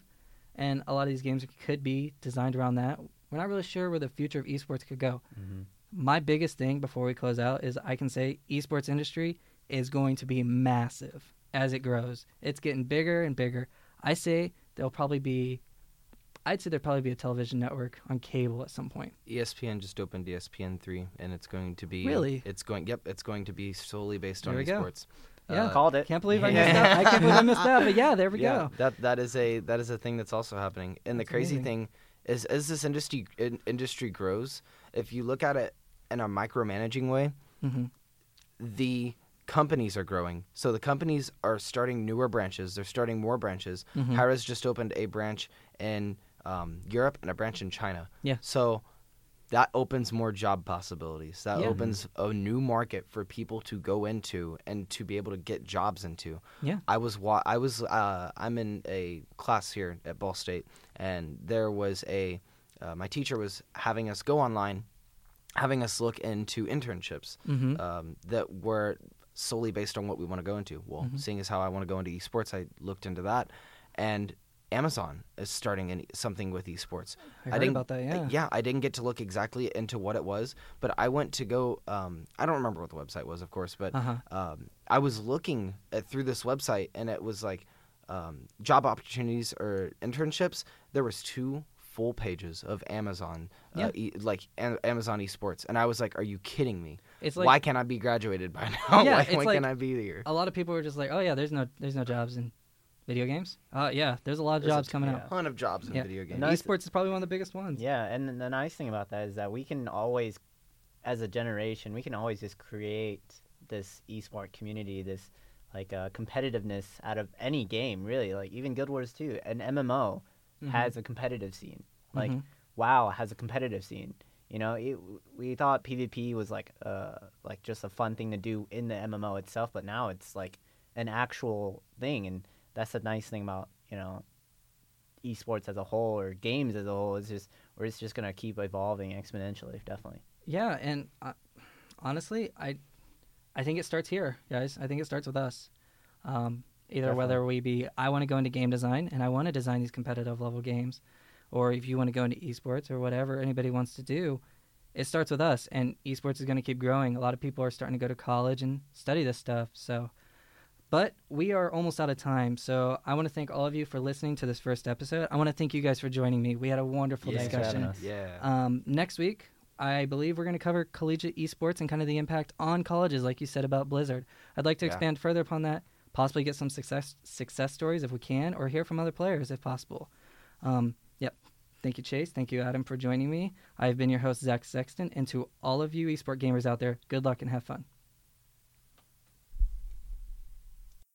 And a lot of these games could be designed around that. We're not really sure where the future of esports could go. Mm-hmm. My biggest thing before we close out is I can say esports industry is going to be massive as it grows. It's getting bigger and bigger. I say there'll probably be. I'd say there'd probably be a television network on cable at some point. E S P N just opened E S P N three, and it's going to be really. It's going. Yep, it's going to be solely based there on esports. Go. Yeah, uh, called it. Can't believe I missed that. I can't believe I missed that. But yeah, there we yeah, go. That that is a that is a thing that's also happening. And that's the crazy amazing. Thing is, as this industry in, industry grows, if you look at it in a micromanaging way, mm-hmm. the companies are growing. So the companies are starting newer branches. They're starting more branches. Mm-hmm. Hi-Res just opened a branch in Um, Europe and a branch in China. Yeah. So that opens more job possibilities. That yeah. opens a new market for people to go into and to be able to get jobs into. Yeah. I was wa- I was uh, I'm in a class here at Ball State, and there was a uh, my teacher was having us go online, having us look into internships mm-hmm. um, that were solely based on what we want to go into. Well, mm-hmm. seeing as how I want to go into esports, I looked into that, and Amazon is starting in something with esports. I heard I didn't, about that, yeah. Yeah, I didn't get to look exactly into what it was, but I went to go, um, I don't remember what the website was, of course, but uh-huh. um, I was looking at, through this website, and it was like um, job opportunities or internships. There was two full pages of Amazon, yeah. uh, e- like a- Amazon esports, and I was like, are you kidding me? It's like, why can't I be graduated by now? Yeah, like, why like, can't I be here? A lot of people were just like, oh yeah, there's no, there's no jobs in video games? Uh, yeah, there's a lot of there's jobs a, coming yeah. out. A ton of jobs in yeah. video games. Nice. Esports is probably one of the biggest ones. Yeah, and the nice thing about that is that we can always, as a generation, we can always just create this esports community, this like uh, competitiveness out of any game, really. Like even Guild Wars two, an M M O mm-hmm. has a competitive scene. Like mm-hmm. WoW has a competitive scene. You know, it, we thought PvP was like uh, like just a fun thing to do in the M M O itself, but now it's like an actual thing. And that's the nice thing about, you know, esports as a whole or games as a whole is just or it's just gonna keep evolving exponentially, definitely. Yeah, and uh, honestly, I, I think it starts here, guys. I think it starts with us. Um, either definitely. Whether we be, I want to go into game design and I want to design these competitive level games, or if you want to go into esports or whatever anybody wants to do, it starts with us, and esports is going to keep growing. A lot of people are starting to go to college and study this stuff. So, but we are almost out of time. So I want to thank all of you for listening to this first episode. I want to thank you guys for joining me. We had a wonderful yeah. discussion. Yeah. Um, next week, I believe we're going to cover collegiate esports and kind of the impact on colleges, like you said about Blizzard. I'd like to yeah. expand further upon that, possibly get some success success stories if we can, or hear from other players if possible. Um, yep. Thank you, Chase. Thank you, Adam, for joining me. I've been your host, Zach Sexton, and to all of you esports gamers out there, good luck and have fun.